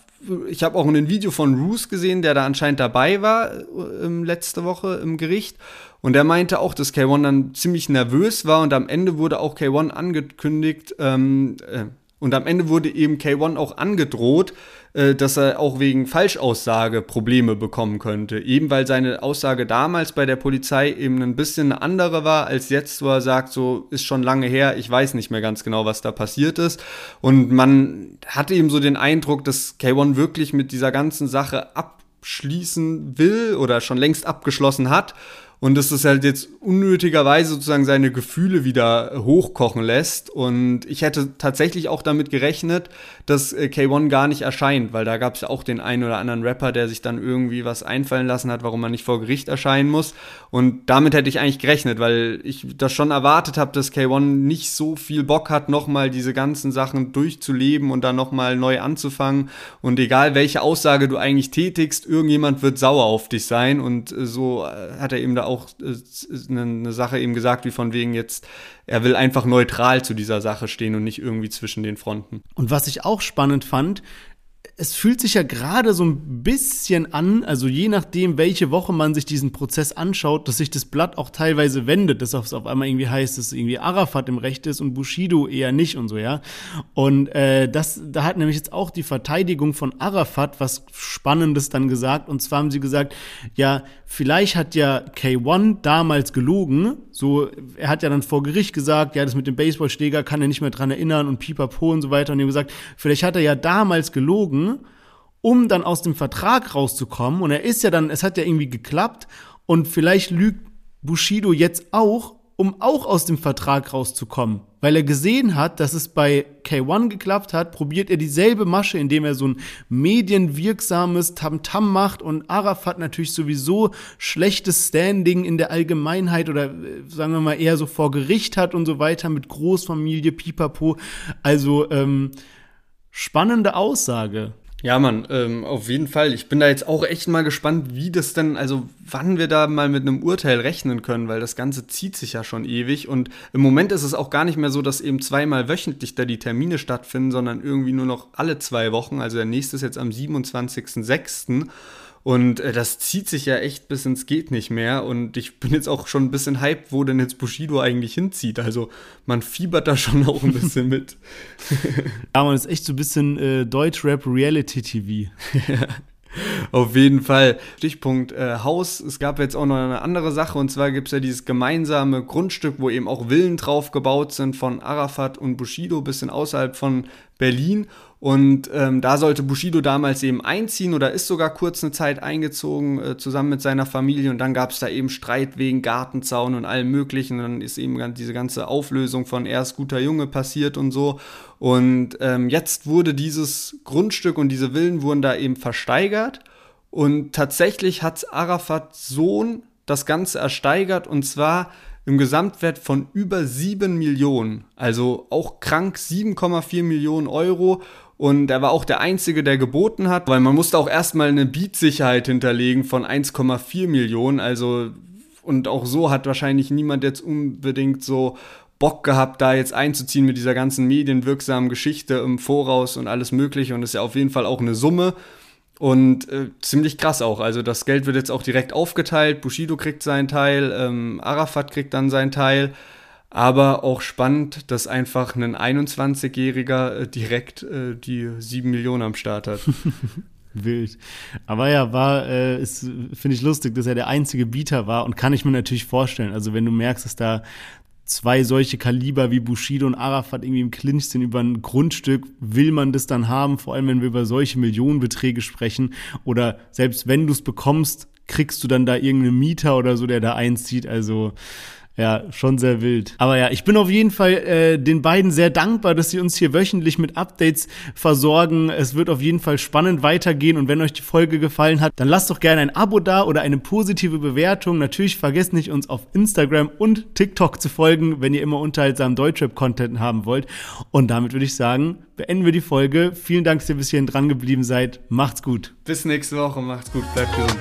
ich habe auch ein Video von Roos gesehen, der da anscheinend dabei war äh, letzte Woche im Gericht. Und der meinte auch, dass K eins dann ziemlich nervös war. Und am Ende wurde auch K eins angekündigt, ähm, äh, und am Ende wurde eben K eins auch angedroht, dass er auch wegen Falschaussage Probleme bekommen könnte. Eben weil seine Aussage damals bei der Polizei eben ein bisschen eine andere war als jetzt, wo er sagt, so ist schon lange her, ich weiß nicht mehr ganz genau, was da passiert ist. Und man hatte eben so den Eindruck, dass K eins wirklich mit dieser ganzen Sache abschließen will oder schon längst abgeschlossen hat. Und dass das halt jetzt unnötigerweise sozusagen seine Gefühle wieder hochkochen lässt. Und ich hätte tatsächlich auch damit gerechnet, dass K eins gar nicht erscheint, weil da gab es ja auch den einen oder anderen Rapper, der sich dann irgendwie was einfallen lassen hat, warum man nicht vor Gericht erscheinen muss. Und damit hätte ich eigentlich gerechnet, weil ich das schon erwartet habe, dass K eins nicht so viel Bock hat, nochmal diese ganzen Sachen durchzuleben und dann nochmal neu anzufangen. Und egal, welche Aussage du eigentlich tätigst, irgendjemand wird sauer auf dich sein. Und so hat er eben da auch auch eine Sache eben gesagt, wie von wegen jetzt, er will einfach neutral zu dieser Sache stehen und nicht irgendwie zwischen den Fronten. Und was ich auch spannend fand, es fühlt sich ja gerade so ein bisschen an, also je nachdem, welche Woche man sich diesen Prozess anschaut, dass sich das Blatt auch teilweise wendet, dass es auf einmal irgendwie heißt, dass irgendwie Arafat im Recht ist und Bushido eher nicht und so, ja. Und äh, das, da hat nämlich jetzt auch die Verteidigung von Arafat was Spannendes dann gesagt. Und zwar haben sie gesagt, ja, vielleicht hat ja K eins damals gelogen. So, er hat ja dann vor Gericht gesagt, ja, das mit dem Baseballschläger kann er nicht mehr dran erinnern und Pipapo und so weiter. Und die haben gesagt, vielleicht hat er ja damals gelogen, um dann aus dem Vertrag rauszukommen. Und er ist ja dann, es hat ja irgendwie geklappt und vielleicht lügt Bushido jetzt auch, um auch aus dem Vertrag rauszukommen. Weil er gesehen hat, dass es bei K eins geklappt hat, probiert er dieselbe Masche, indem er so ein medienwirksames Tamtam macht. Und Arafat natürlich sowieso schlechtes Standing in der Allgemeinheit oder sagen wir mal eher so vor Gericht hat und so weiter mit Großfamilie, Pipapo. Also ähm, spannende Aussage. Ja, Mann, ähm, auf jeden Fall. Ich bin da jetzt auch echt mal gespannt, wie das denn, also wann wir da mal mit einem Urteil rechnen können, weil das Ganze zieht sich ja schon ewig und im Moment ist es auch gar nicht mehr so, dass eben zweimal wöchentlich da die Termine stattfinden, sondern irgendwie nur noch alle zwei Wochen, also der nächste ist jetzt am siebenundzwanzigsten sechsten und äh, das zieht sich ja echt bis ins Geht nicht mehr und ich bin jetzt auch schon ein bisschen hyped, wo denn jetzt Bushido eigentlich hinzieht, also man fiebert da schon auch ein bisschen mit. Ja, man ist echt so ein bisschen äh, Deutschrap Reality T V. Auf jeden Fall. Stichpunkt äh, Haus. Es gab jetzt auch noch eine andere Sache und zwar gibt es ja dieses gemeinsame Grundstück, wo eben auch Villen drauf gebaut sind von Arafat und Bushido, ein bisschen außerhalb von Berlin. Und ähm, da sollte Bushido damals eben einziehen oder ist sogar kurz eine Zeit eingezogen, äh, zusammen mit seiner Familie. Und dann gab es da eben Streit wegen Gartenzaun und allem Möglichen. Und dann ist eben diese ganze Auflösung von er ist guter Junge passiert und so. Und ähm, jetzt wurde dieses Grundstück und diese Villen wurden da eben versteigert. Und tatsächlich hat Arafats Sohn das Ganze ersteigert und zwar im Gesamtwert von über sieben Millionen, also auch krank, sieben Komma vier Millionen Euro. Und er war auch der Einzige, der geboten hat, weil man musste auch erstmal eine Beat-Sicherheit hinterlegen von eins Komma vier Millionen. Also, und auch so hat wahrscheinlich niemand jetzt unbedingt so Bock gehabt, da jetzt einzuziehen mit dieser ganzen medienwirksamen Geschichte im Voraus und alles Mögliche. Und das ist ja auf jeden Fall auch eine Summe. Und äh, ziemlich krass auch, also das Geld wird jetzt auch direkt aufgeteilt, Bushido kriegt seinen Teil, ähm, Arafat kriegt dann seinen Teil, aber auch spannend, dass einfach ein einundzwanzigjähriger äh, direkt äh, die sieben Millionen am Start hat. Wild. Aber ja, war, äh, ist, finde ich lustig, dass er der einzige Bieter war und kann ich mir natürlich vorstellen, also wenn du merkst, dass da zwei solche Kaliber wie Bushido und Arafat irgendwie im Clinch sind über ein Grundstück, will man das dann haben, vor allem wenn wir über solche Millionenbeträge sprechen oder selbst wenn du es bekommst, kriegst du dann da irgendeinen Mieter oder so, der da einzieht, also ja, schon sehr wild. Aber ja, ich bin auf jeden Fall äh, den beiden sehr dankbar, dass sie uns hier wöchentlich mit Updates versorgen. Es wird auf jeden Fall spannend weitergehen und wenn euch die Folge gefallen hat, dann lasst doch gerne ein Abo da oder eine positive Bewertung. Natürlich vergesst nicht, uns auf Instagram und TikTok zu folgen, wenn ihr immer unterhaltsamen Deutschrap-Content haben wollt. Und damit würde ich sagen, beenden wir die Folge. Vielen Dank, dass ihr bis hierhin dran geblieben seid. Macht's gut. Bis nächste Woche. Macht's gut. Bleibt gesund.